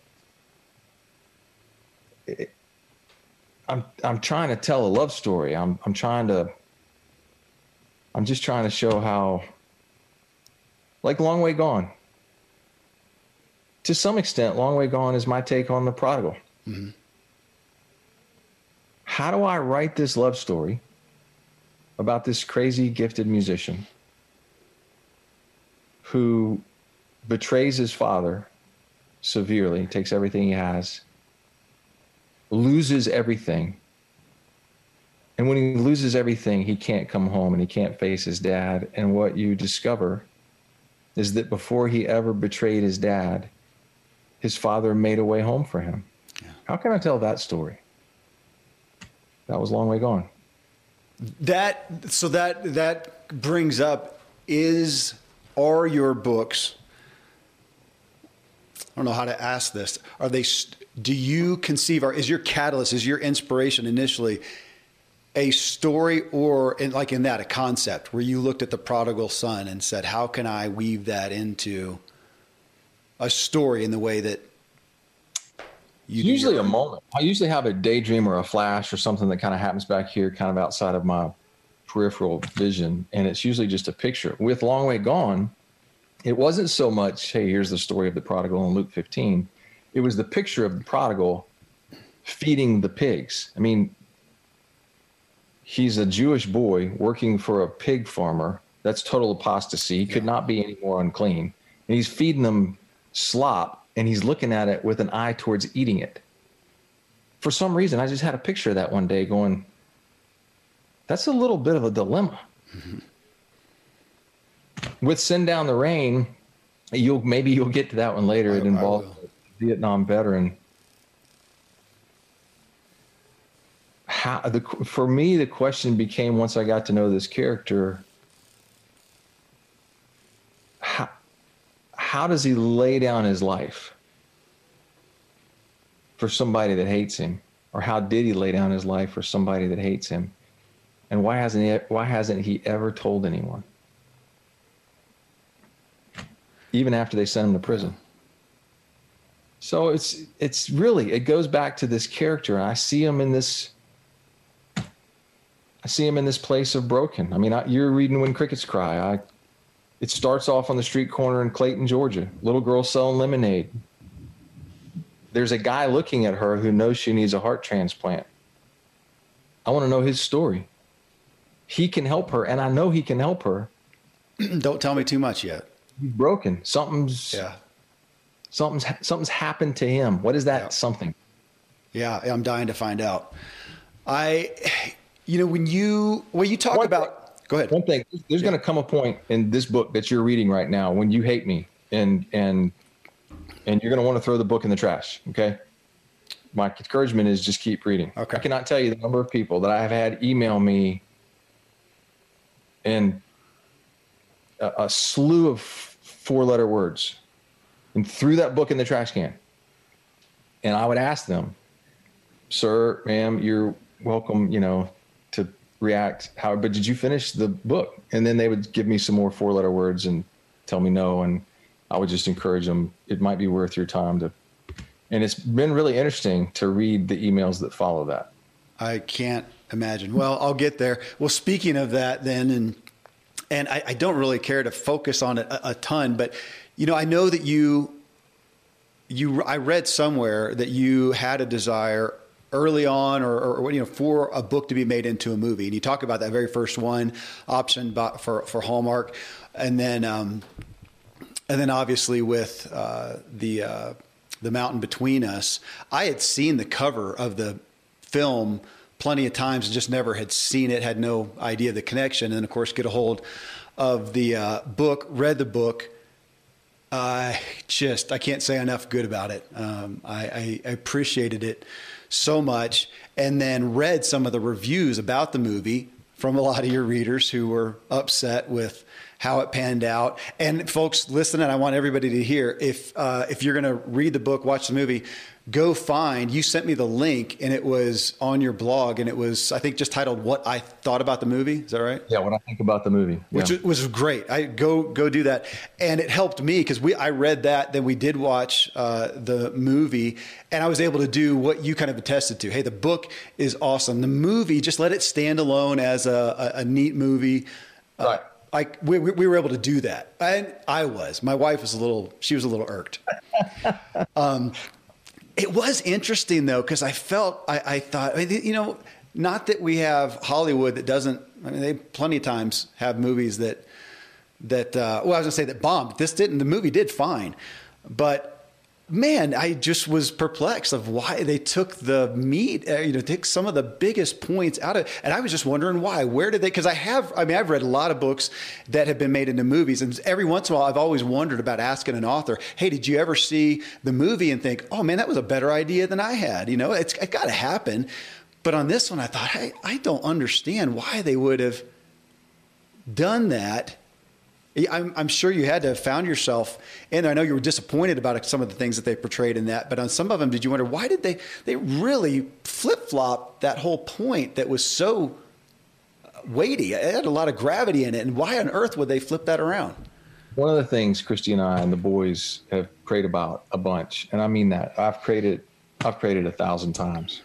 I'm trying to tell a love story. I'm just trying to show how, like Long Way Gone. To some extent, Long Way Gone is my take on The Prodigal. Mm-hmm. How do I write this love story about this crazy gifted musician who betrays his father severely, takes everything he has, loses everything. And when he loses everything, he can't come home and he can't face his dad. And what you discover is that before he ever betrayed his dad, his father made a way home for him. Yeah. How can I tell that story? That was a long way gone. That brings up, are your books, I don't know how to ask this. Is your catalyst, is your inspiration initially a story, or a concept where you looked at the prodigal son and said, how can I weave that into a story in the way that usually a moment. I usually have a daydream or a flash or something that kind of happens back here, kind of outside of my peripheral vision. And it's usually just a picture. With Long Way Gone, it wasn't so much, hey, here's the story of the prodigal in Luke 15. It was the picture of the prodigal feeding the pigs. I mean, he's a Jewish boy working for a pig farmer That's total apostasy. He could not be any more unclean. And he's feeding them slop, and he's looking at it with an eye towards eating it. For some reason, I just had a picture of that one day going, that's a little bit of a dilemma. Mm-hmm. With Send Down the Rain, maybe you'll get to that one later. It involves a Vietnam veteran. For me, the question became, once I got to know this character, how does he lay down his life for somebody that hates him? Or how did he lay down his life for somebody that hates him? And why hasn't he ever told anyone? Even after they sent him to prison. So it's really, it goes back to this character. And I see him in this place of broken. I mean, you're reading When Crickets Cry. It starts off on the street corner in Clayton, Georgia. Little girl selling lemonade. There's a guy looking at her who knows she needs a heart transplant. I want to know his story. He can help her, and I know he can help her. Don't tell me too much yet. He's broken. Something's happened to him. What is that something? Yeah, I'm dying to find out. When you talk go ahead. One thing, there's going to come a point in this book that you're reading right now when you hate me and you're going to want to throw the book in the trash. Okay. My encouragement is just keep reading. Okay. I cannot tell you the number of people that I have had email me in a slew of 4-letter words and threw that book in the trash can. And I would ask them, sir, ma'am, you're welcome, to react. However, but did you finish the book? And then they would give me some more 4-letter words and tell me no. And I would just encourage them. It might be worth your time to. And it's been really interesting to read the emails that follow that. I can't imagine. Well, I'll get there. Well, speaking of that then, and I don't really care to focus on it a ton, but I know that I read somewhere that you had a desire early on or for a book to be made into a movie. And you talk about that very first one option for Hallmark. And then obviously with The Mountain Between Us, I had seen the cover of the film plenty of times and just never had seen it, had no idea of the connection. And then, of course, get a hold of the book, read the book. I can't say enough good about it. I appreciated it so much. And then read some of the reviews about the movie from a lot of your readers who were upset with how it panned out. And folks, listen, and I want everybody to hear, if you're going to read the book, watch the movie, you sent me the link and it was on your blog and it was, I think, just titled What I Thought About the Movie. Is that right? Yeah. What I Think About the Movie, which was great. I go do that. And it helped me because I read that, then we did watch the movie and I was able to do what you kind of attested to. Hey, the book is awesome. The movie, just let it stand alone as a neat movie. Right. We were able to do that. And my wife was a little irked. It was interesting though, because I thought, not that we have Hollywood that doesn't, they plenty of times have movies that I was gonna say that bombed. This didn't, the movie did fine, but man, I just was perplexed of why they took the meat, took some of the biggest points out of it. And I was just wondering why, because I've read a lot of books that have been made into movies. And every once in a while, I've always wondered about asking an author, hey, did you ever see the movie and think, oh man, that was a better idea than I had. It got to happen. But on this one, I thought, hey, I don't understand why they would have done that. I'm sure you had to have found yourself in there. I know you were disappointed about some of the things that they portrayed in that, but on some of them, did you wonder why did they really flip-flop that whole point that was so weighty? It had a lot of gravity in it, and why on earth would they flip that around? One of the things Christy and I and the boys have prayed about a bunch, and I mean that. I've prayed it 1,000 times.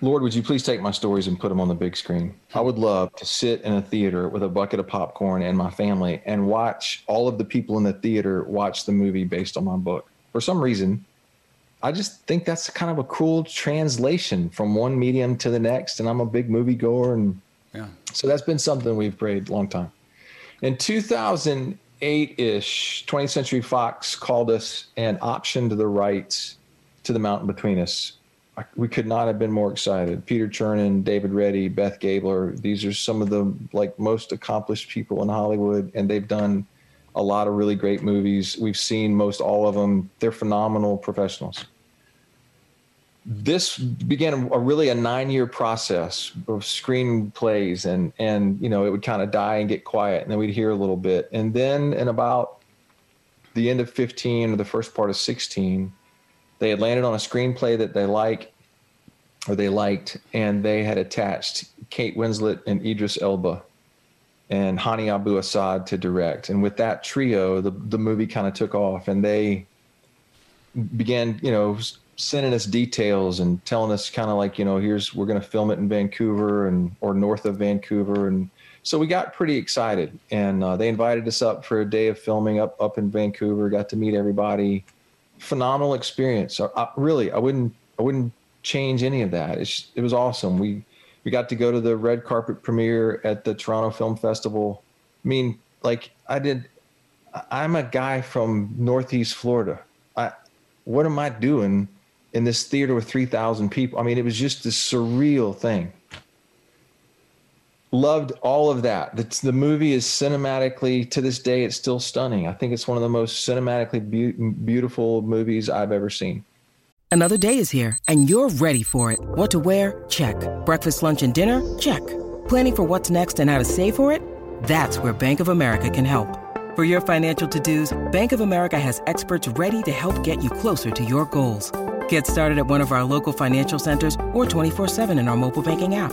Lord, would you please take my stories and put them on the big screen? I would love to sit in a theater with a bucket of popcorn and my family and watch all of the people in the theater watch the movie based on my book. For some reason, I just think that's kind of a cool translation from one medium to the next. And I'm a big movie goer. And so that's been something we've prayed a long time. In 2008-ish, 20th Century Fox called us and optioned the rights to The Mountain Between Us. We could not have been more excited. Peter Chernin, David Reddy, Beth Gabler, these are some of the like most accomplished people in Hollywood, and they've done a lot of really great movies. We've seen most all of them. They're phenomenal professionals. This began a 9-year process of screenplays, and you know, it would kind of die and get quiet, and then we'd hear a little bit. And then in about the end of 15 or the first part of 16, they had landed on a screenplay that they liked, and they had attached Kate Winslet and Idris Elba and Hani Abu-Assad to direct. And with that trio, the movie kind of took off, and they began, you know, sending us details and telling us kind of like, you know, here's, we're going to film it in Vancouver or north of Vancouver. And so we got pretty excited, and they invited us up for a day of filming up in Vancouver, got to meet everybody. Phenomenal experience. I wouldn't change any of that. It was awesome. We got to go to the red carpet premiere at the Toronto Film Festival. I mean, like I'm a guy from Northeast Florida. What am I doing in this theater with 3,000 people? I mean, it was just this surreal thing. Loved all of that. The movie is cinematically, to this day, it's still stunning. I think it's one of the most cinematically beautiful movies I've ever seen. Another day is here, and you're ready for it. What to wear? Check. Breakfast, lunch, and dinner? Check. Planning for what's next and how to save for it? That's where Bank of America can help. For your financial to-dos, Bank of America has experts ready to help get you closer to your goals. Get started at one of our local financial centers or 24/7 in our mobile banking app.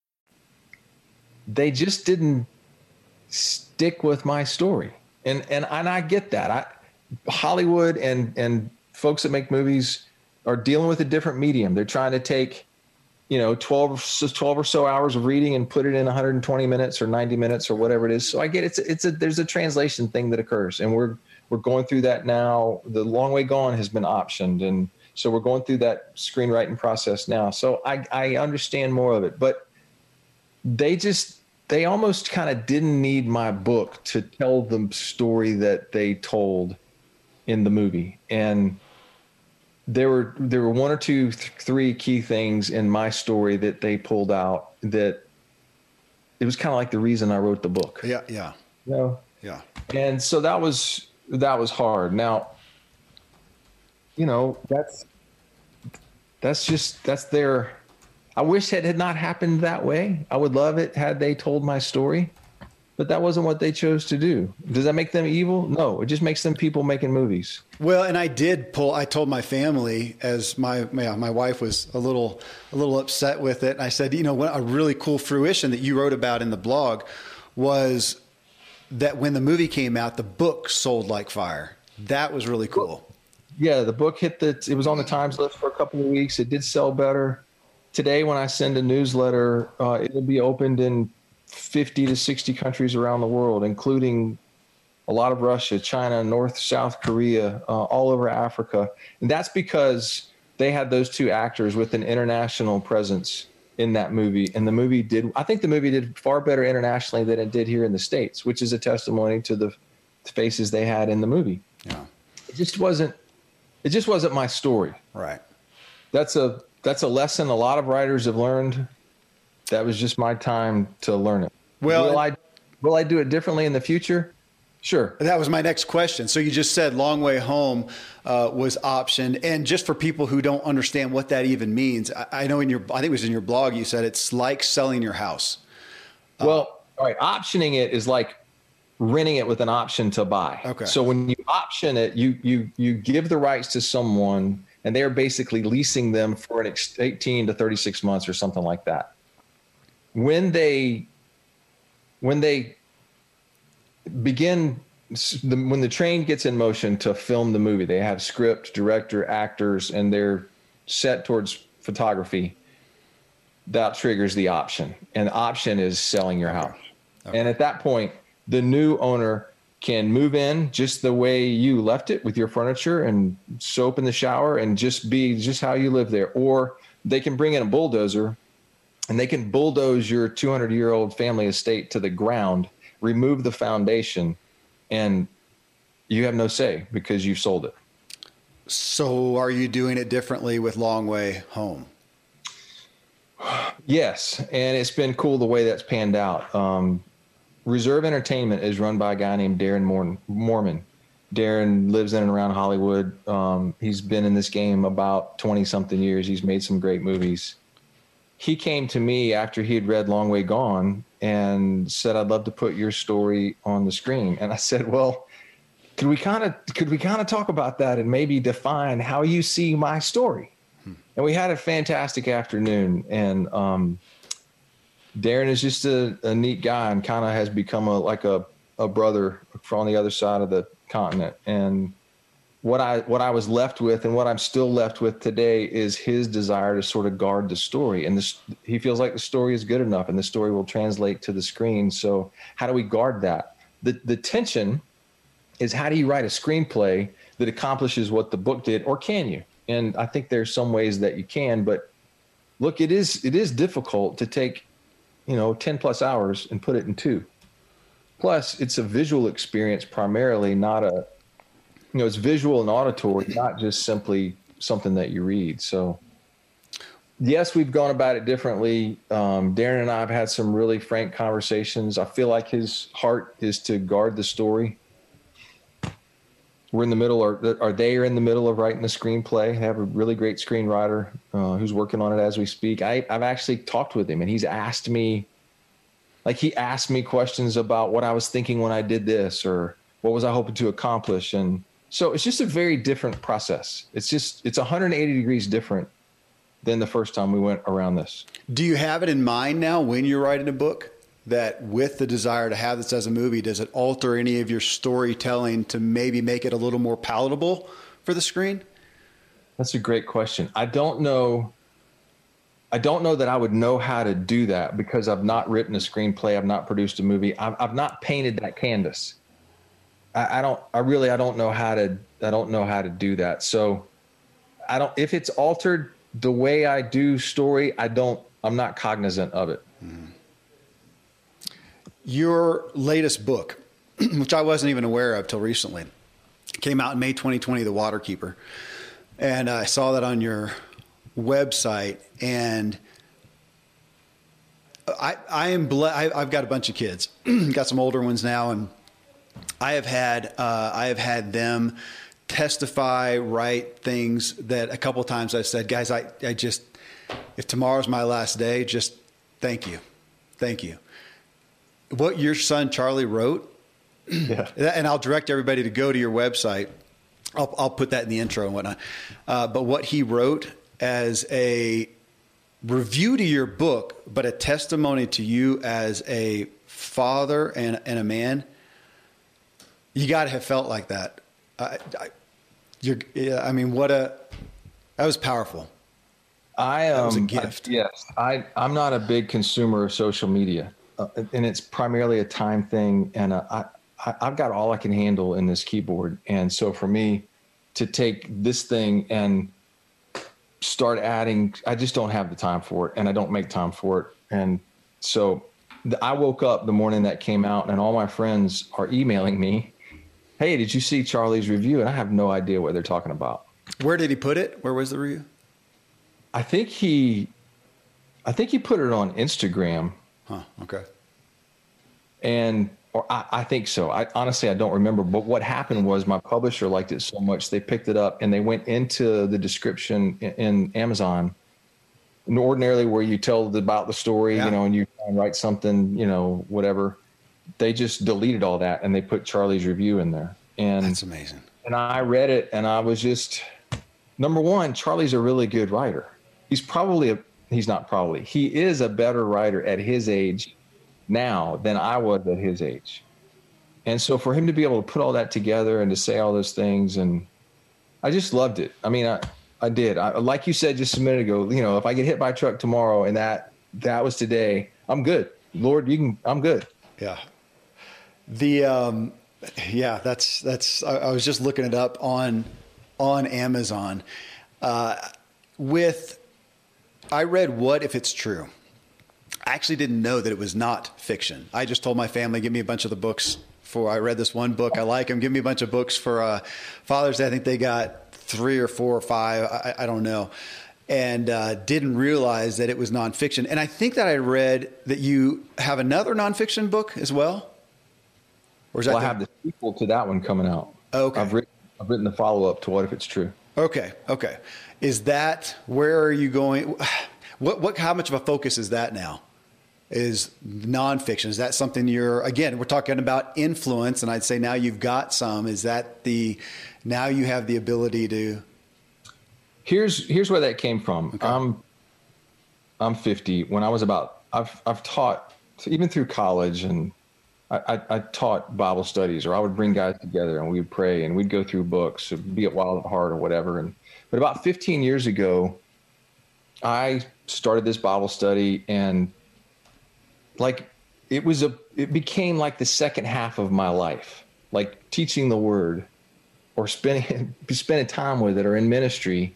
They just didn't stick with my story. And I get that. Hollywood and folks that make movies are dealing with a different medium. They're trying to take, you know, 12 or so hours of reading and put it in 120 minutes or 90 minutes or whatever it is. So I get there's a translation thing that occurs, and we're going through that now. The Long Way Gone has been optioned, and so we're going through that screenwriting process now. So I understand more of it, but they almost kind of didn't need my book to tell the story that they told in the movie. And there were one or two, three key things in my story that they pulled out that it was kind of like the reason I wrote the book. Yeah. Yeah. You know? Yeah. And so that was hard. Now, you know, that's their, I wish it had not happened that way. I would love it had they told my story, but that wasn't what they chose to do. Does that make them evil? No, it just makes them people making movies. Well, and I told my family, as my wife was a little upset with it. And I said, you know, what a really cool fruition that you wrote about in the blog was that when the movie came out, the book sold like fire. That was really cool. Yeah, the book it was on the Times list for a couple of weeks. It did sell better. Today, when I send a newsletter, it'll be opened in 50 to 60 countries around the world, including a lot of Russia, China, North, South Korea, all over Africa. And that's because they had those two actors with an international presence in that movie. And I think the movie did far better internationally than it did here in the States, which is a testimony to the faces they had in the movie. Yeah. It just wasn't It just wasn't my story. Right. That's a lesson a lot of writers have learned. That was just my time to learn it. Well, will I do it differently in the future? Sure. That was my next question. So you just said Long Way Home was optioned. And just for people who don't understand what that even means, I know in your, I think it was in your blog, you said it's like selling your house. Well, all right. Optioning it is like renting it with an option to buy. Okay. So when you option it, you give the rights to someone and they're basically leasing them for an 18 to 36 months or something like that. When they begin, when the train gets in motion to film the movie, they have script, director, actors, and they're set towards photography. That triggers the option, and the option is selling your house. Okay. And at that point, the new owner can move in just the way you left it, with your furniture and soap in the shower, and just be just how you live there. Or they can bring in a bulldozer and they can bulldoze your 200-year-old family estate to the ground, remove the foundation, and you have no say because you've sold it. So are you doing it differently with Long Way Home? Yes. And it's been cool the way that's panned out. Reserve Entertainment is run by a guy named Darren Mormon. Darren lives in and around Hollywood. He's been in this game about 20 something years. He's made some great movies. He came to me after he had read Long Way Gone and said, "I'd love to put your story on the screen." And I said, "Well, could we kind of talk about that and maybe define how you see my story?" And we had a fantastic afternoon. And Darren is just a neat guy and kind of has become like a brother from the other side of the continent. And what I was left with, and what I'm still left with today, is his desire to sort of guard the story. And this, he feels like the story is good enough and the story will translate to the screen. So how do we guard that? The tension is, how do you write a screenplay that accomplishes what the book did, or can you? And I think there's some ways that you can, but look, it is difficult to take, 10 plus hours and put it in 2. Plus it's a visual experience primarily, not a, it's visual and auditory, not just simply something that you read. So yes, we've gone about it differently. Darren and I have had some really frank conversations. I feel like his heart is to guard the story. We're in the middle, or they are in the middle of writing the screenplay. They have a really great screenwriter who's working on it as we speak. I've actually talked with him, and he's asked me, questions about what I was thinking when I did this, or what was I hoping to accomplish. And so it's just a very different process. It's 180 degrees different than the first time we went around this. Do you have it in mind now when you're writing a book, that with the desire to have this as a movie, does it alter any of your storytelling to maybe make it a little more palatable for the screen? That's a great question. I don't know that I would know how to do that, because I've not written a screenplay. I've not produced a movie. I've not painted that canvas. I don't know how to do that. So if it's altered the way I do story, I'm not cognizant of it. Mm. Your latest book, which I wasn't even aware of till recently, came out in May 2020, The Water Keeper. And I saw that on your website, and I am blessed. I've got a bunch of kids, got some older ones now, and I have had them testify, write things that a couple of times I said, "Guys, I just, if tomorrow's my last day, just thank you. Thank you." What your son, Charlie, wrote, yeah. And I'll direct everybody to go to your website. I'll put that in the intro and whatnot. But what he wrote as a review to your book, but a testimony to you as a father and a man, you got to have felt like that. That was powerful. That was a gift. I'm not a big consumer of social media. And it's primarily a time thing. And I've got all I can handle in this keyboard. And so for me to take this thing and start adding, I just don't have the time for it, and I don't make time for it. And so I woke up the morning that came out, and all my friends are emailing me, "Hey, did you see Charlie's review?" And I have no idea what they're talking about. Where did he put it? Where was the review? I think he put it on Instagram. Huh. Okay. I think so. I honestly don't remember. But what happened was my publisher liked it so much they picked it up and they went into the description in Amazon. And ordinarily, where you tell about the story, yeah. And you write something, whatever, they just deleted all that and they put Charlie's review in there. And that's amazing. And I read it and I was just, number one, Charlie's a really good writer. He is a better writer at his age now than I was at his age. And so for him to be able to put all that together and to say all those things, and I just loved it. I did. Like you said just a minute ago, if I get hit by a truck tomorrow and that was today, I'm good. Lord, I'm good. Yeah. I was just looking it up on Amazon. I read What If It's True. I actually didn't know that it was not fiction. I just told my family, give me a bunch of the books I read this one book. I like them. Give me a bunch of books for Father's Day. I think they got 3 or 4 or 5. I don't know. And didn't realize that it was nonfiction. And I think that I read that you have another nonfiction book as well. Or is that I have the sequel to that one coming out. Okay. I've written the follow-up to What If It's True. Okay. Is that, where are you going? How much of a focus is that now? Is nonfiction? Is that something we're talking about influence, and I'd say now you've got some. Is that now you have the ability to? Here's where that came from. Okay. I'm 50. When I was I've taught even through college, and I taught Bible studies, or I would bring guys together and we'd pray and we'd go through books, be it Wild at Heart or whatever. But about 15 years ago, I started this Bible study, and it became like the second half of my life, like teaching the word or spending time with it or in ministry.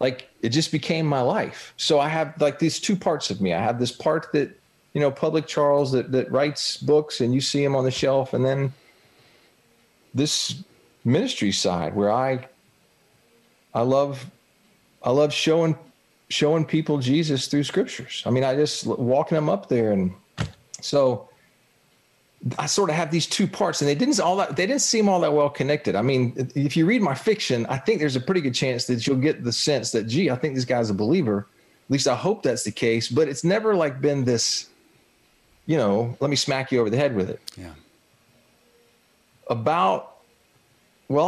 Like it just became my life. So I have like these two parts of me. I have this part that, public Charles that writes books and you see him on the shelf. And then this ministry side where I love showing people Jesus through scriptures. I just walking them up there. And so I sort of have these two parts, and they didn't seem all that well connected. If you read my fiction, I think there's a pretty good chance that you'll get the sense that, gee, I think this guy's a believer. At least I hope that's the case, but it's never like been this, let me smack you over the head with it. Yeah. I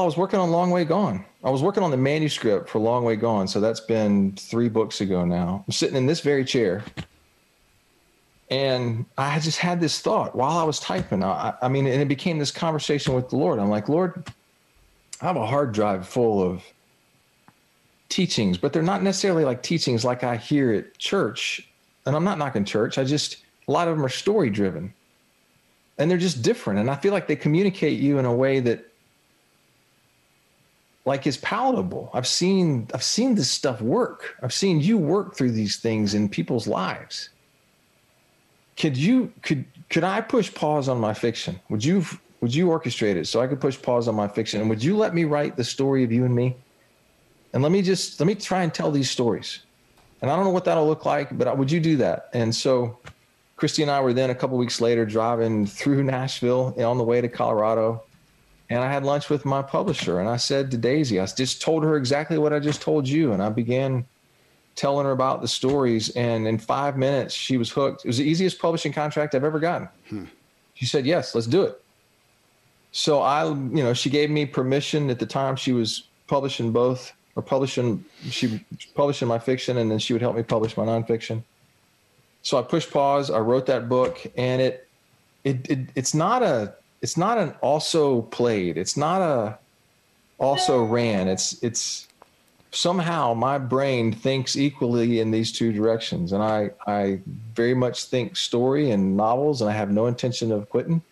was working on Long Way Gone. I was working on the manuscript for Long Way Gone. So that's been 3 books ago now. I'm sitting in this very chair. And I just had this thought while I was typing. And it became this conversation with the Lord. I'm like, Lord, I have a hard drive full of teachings, but they're not necessarily like teachings like I hear at church. And I'm not knocking church. A lot of them are story driven and they're just different. And I feel like they communicate you in a way that like is palatable. I've seen this stuff work. I've seen you work through these things in people's lives. Could I push pause on my fiction? Would you orchestrate it so I could push pause on my fiction? And would you let me write the story of you and me? And let me try and tell these stories. And I don't know what that'll look like, but would you do that? And so Christy and I were then a couple of weeks later driving through Nashville on the way to Colorado. And I had lunch with my publisher. And I said to Daisy, I just told her exactly what I just told you. And I began telling her about the stories. And in 5 minutes, she was hooked. It was the easiest publishing contract I've ever gotten. She said, yes, let's do it. So she gave me permission at the time. She was publishing both. She publishing my fiction, and then she would help me publish my nonfiction. So I pushed pause. I wrote that book, and it's not an also played. It's not a also ran. It's somehow my brain thinks equally in these two directions, and I very much think story and novels, and I have no intention of quitting.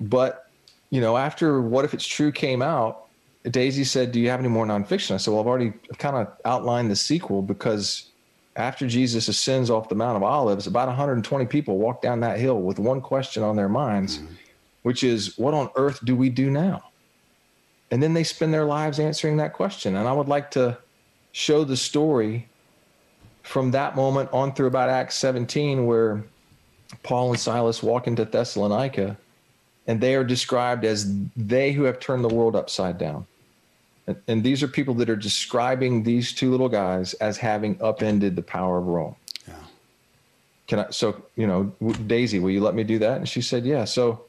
But after What If It's True came out, Daisy said, do you have any more nonfiction? I said, well, I've already kind of outlined the sequel, because after Jesus ascends off the Mount of Olives, about 120 people walk down that hill with one question on their minds, which is, what on earth do we do now? And then they spend their lives answering that question. And I would like to show the story from that moment on through about Acts 17, where Paul and Silas walk into Thessalonica, and they are described as they who have turned the world upside down. And these are people that are describing these two little guys as having upended the power of Rome. Yeah. Daisy, will you let me do that? And she said, yeah. So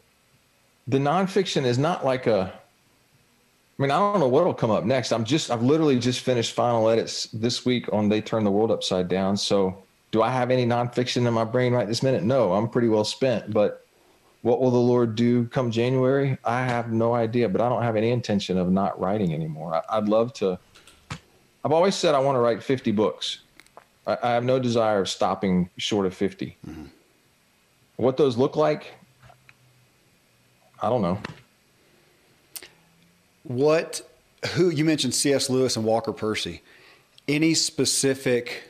the nonfiction is not like I don't know what will come up next. I've literally just finished final edits this week on They Turn the World Upside Down. So do I have any nonfiction in my brain right this minute? No, I'm pretty well spent. But what will the Lord do come January? I have no idea, but I don't have any intention of not writing anymore. I'd love to. I've always said I want to write 50 books. I have no desire of stopping short of 50. Mm-hmm. What those look like, I don't know. Who you mentioned C.S. Lewis and Walker Percy, any specific,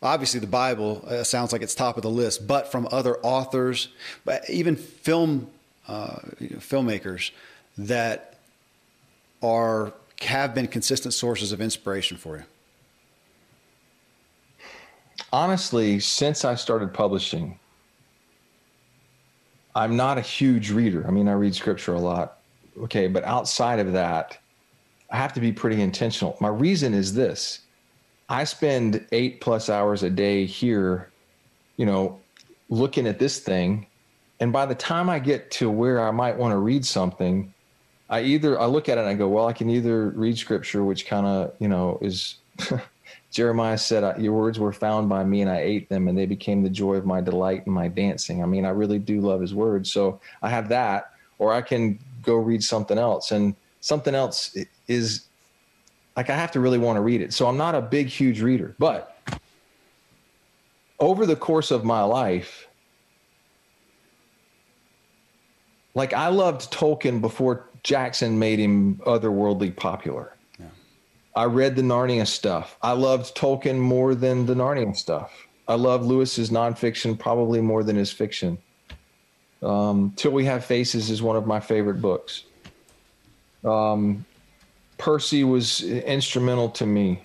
obviously the Bible sounds like it's top of the list, but from other authors, but even filmmakers that have been consistent sources of inspiration for you? Honestly, since I started publishing, I'm not a huge reader. I mean, I read scripture a lot. Okay, but outside of that, I have to be pretty intentional. My reason is this. I spend 8+ hours a day here, looking at this thing. And by the time I get to where I might want to read something, I look at it and I go, well, I can either read scripture, which kind of, is Jeremiah said, your words were found by me and I ate them and they became the joy of my delight and my dancing. I mean, I really do love his words. So I have that, or I can go read something else. And something else is like, I have to really want to read it. So I'm not a big, huge reader, but over the course of my life, like I loved Tolkien before Jackson made him otherworldly popular. Yeah. I read the Narnia stuff. I loved Tolkien more than the Narnia stuff. I love Lewis's nonfiction, probably more than his fiction. Till We Have Faces is one of my favorite books. Percy was instrumental to me.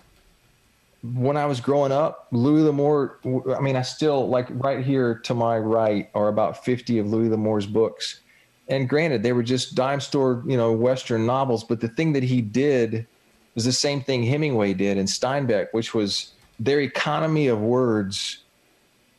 When I was growing up, Louis L'Amour, I still, like right here to my right are about 50 of Louis L'Amour's books. And granted, they were just dime store, Western novels. But the thing that he did was the same thing Hemingway did and Steinbeck, which was their economy of words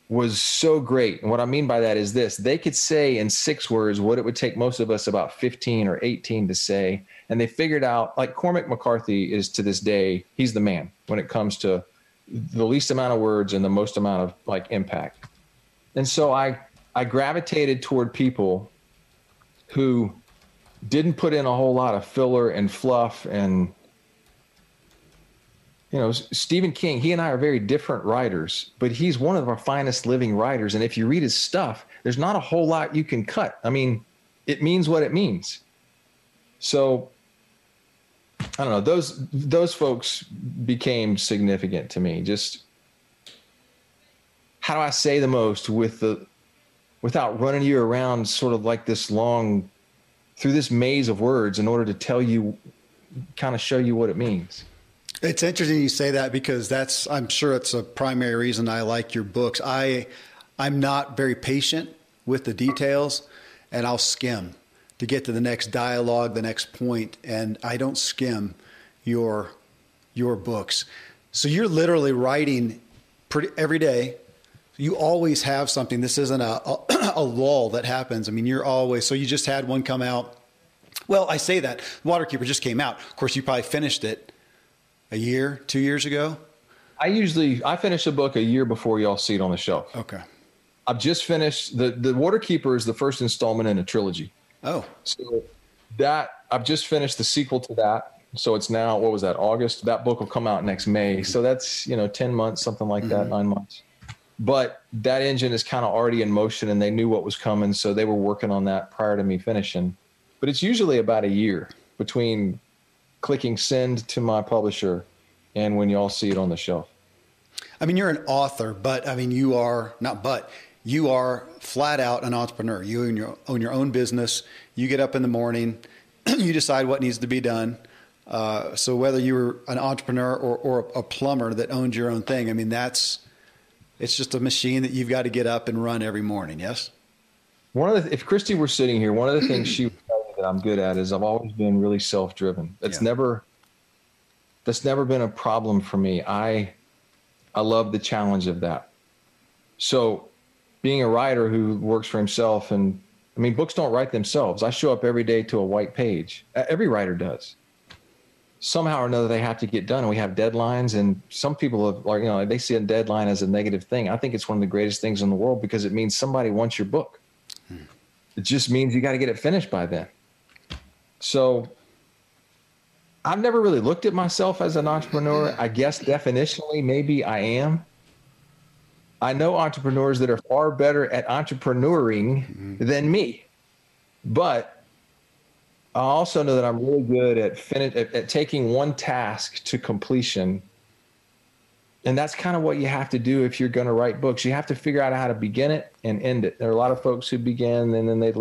was so great. And what I mean by that is this, they could say in 6 words what it would take most of us about 15 or 18 to say. And they figured out, like Cormac McCarthy is to this day, he's the man when it comes to the least amount of words and the most amount of like impact. And so I gravitated toward people who didn't put in a whole lot of filler and fluff and, Stephen King, he and I are very different writers, but he's one of our finest living writers. And if you read his stuff, there's not a whole lot you can cut. I mean, it means what it means. So I don't know, those folks became significant to me. Just how do I say the most without running you around sort of like this long through this maze of words in order to tell you, kind of show you what it means. It's interesting you say that because I'm sure it's a primary reason I like your books. I'm not very patient with the details, and I'll skim to get to the next dialogue, the next point, and I don't skim your books. So you're literally writing every day. You always have something. This isn't a lull that happens. You're always, so you just had one come out. Well, I say that. Water Keeper just came out. Of course, you probably finished it. A year, 2 years ago? I finish a book a year before y'all see it on the shelf. Okay. I've just finished the Water Keeper is the first installment in a trilogy. Oh. So I've just finished the sequel to that. So it's now, what was that, August? That book will come out next May. So that's, 10 months, something like that, 9 months. But that engine is kind of already in motion and they knew what was coming. So they were working on that prior to me finishing. But it's usually about a year between clicking send to my publisher and when y'all see it on the shelf. You're an author, but you are flat out an entrepreneur. You own your own business. You get up in the morning, you decide what needs to be done. So whether you were an entrepreneur or a plumber that owned your own thing, I mean, it's just a machine that you've got to get up and run every morning. Yes. If Christy were sitting here, one of the things she would tell me that I'm good at is I've always been really self-driven. That's never been a problem for me. I love the challenge of that. So being a writer who works for himself, and I mean, books don't write themselves. I show up every day to a white page. Every writer does. Somehow or another, they have to get done, and we have deadlines. And some people they see a deadline as a negative thing. I think it's one of the greatest things in the world because it means somebody wants your book. It just means you got to get it finished by then. So I've never really looked at myself as an entrepreneur. I guess definitionally, maybe I am. I know entrepreneurs that are far better at entrepreneuring than me, but I also know that I'm really good at taking one task to completion. And that's kind of what you have to do if you're going to write books. You have to figure out how to begin it and end it. There are a lot of folks who begin and then they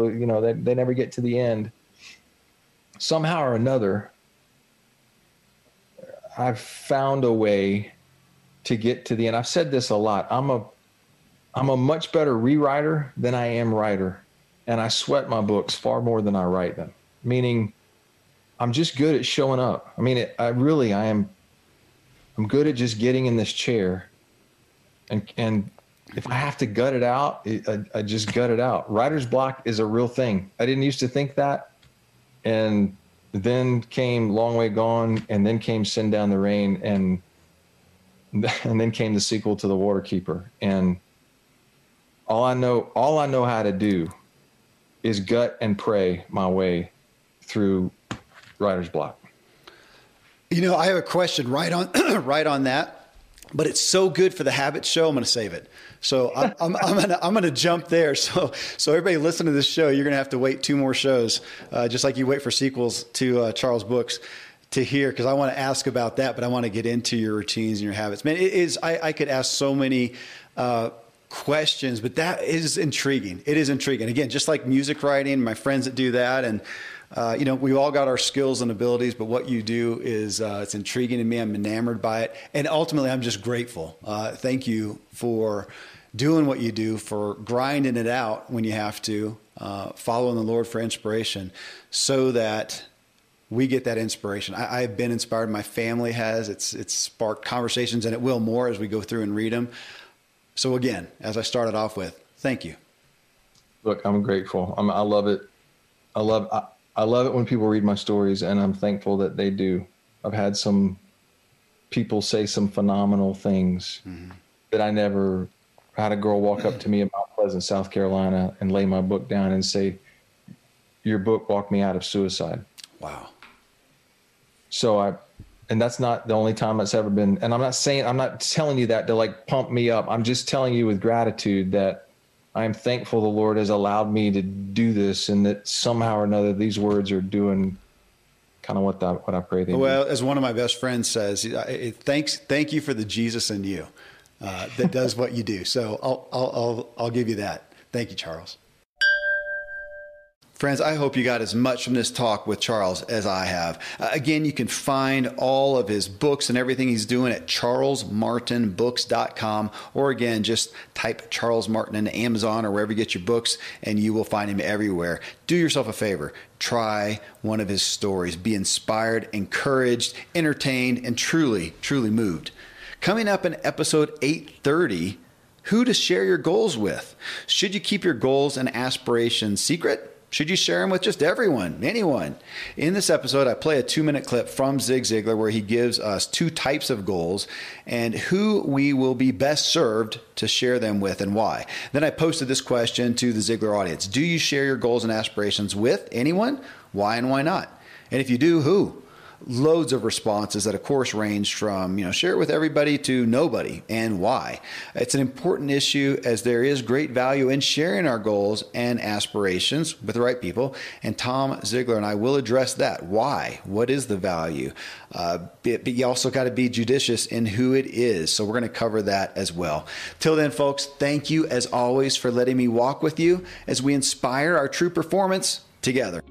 never get to the end. Somehow or another, I've found a way to get to the end. I've said this a lot. I'm a much better rewriter than I am writer. And I sweat my books far more than I write them. Meaning I'm just good at showing up. I mean, I'm good at just getting in this chair. And if I have to gut it out, I just gut it out. Writer's block is a real thing. I didn't used to think that. And then came Long Way Gone, and then came Send Down the Rain, and then came the sequel to The Water Keeper. And all I know how to do is gut and pray my way through writer's block. You know, I have a question right on that, but it's so good for the Habit Show. I'm going to save it. So I'm going to jump there. So everybody listen to this show. You're going to have to wait 2 more shows, just like you wait for sequels to Charles books, to hear, because I want to ask about that, but I want to get into your routines and your habits. Man, it is, I could ask so many questions, but that is intriguing. It is intriguing. Again, just like music writing, my friends that do that, and we all got our skills and abilities, but what you do is it's intriguing to me. I'm enamored by it, and ultimately, I'm just grateful. Thank you for doing what you do, for grinding it out when you have to, following the Lord for inspiration, so that we get that inspiration. I've been inspired. My family has. It's sparked conversations, and it will more as we go through and read them. So again, as I started off with, thank you. Look, I'm grateful. I love it. I love it when people read my stories, and I'm thankful that they do. I've had some people say some phenomenal things that I never had. A girl walk up to me in Mount Pleasant, South Carolina, and lay my book down and say, "Your book walked me out of suicide." Wow. So and that's not the only time that's ever been, and I'm not telling you that to like pump me up. I'm just telling you with gratitude that I am thankful the Lord has allowed me to do this, and that somehow or another, these words are doing kind of what I pray they do. Well, as one of my best friends says, thank you for the Jesus in you that does what you do. So I'll give you that. Thank you, Charles. Friends, I hope you got as much from this talk with Charles as I have. Again, you can find all of his books and everything he's doing at charlesmartinbooks.com, or again, just type Charles Martin into Amazon or wherever you get your books, and you will find him everywhere. Do yourself a favor. Try one of his stories. Be inspired, encouraged, entertained, and truly, truly moved. Coming up in episode 830, who to share your goals with. Should you keep your goals and aspirations secret? Should you share them with just everyone, anyone? In this episode, I play a 2-minute clip from Zig Ziglar where he gives us 2 types of goals and who we will be best served to share them with and why. Then I posted this question to the Ziglar audience. Do you share your goals and aspirations with anyone? Why and why not? And if you do, who? Loads of responses that, of course, range from, share it with everybody to nobody and why. It's an important issue as there is great value in sharing our goals and aspirations with the right people. And Tom Ziglar and I will address that. Why? What is the value? But you also got to be judicious in who it is. So we're going to cover that as well. Till then, folks, thank you as always for letting me walk with you as we inspire our true performance together.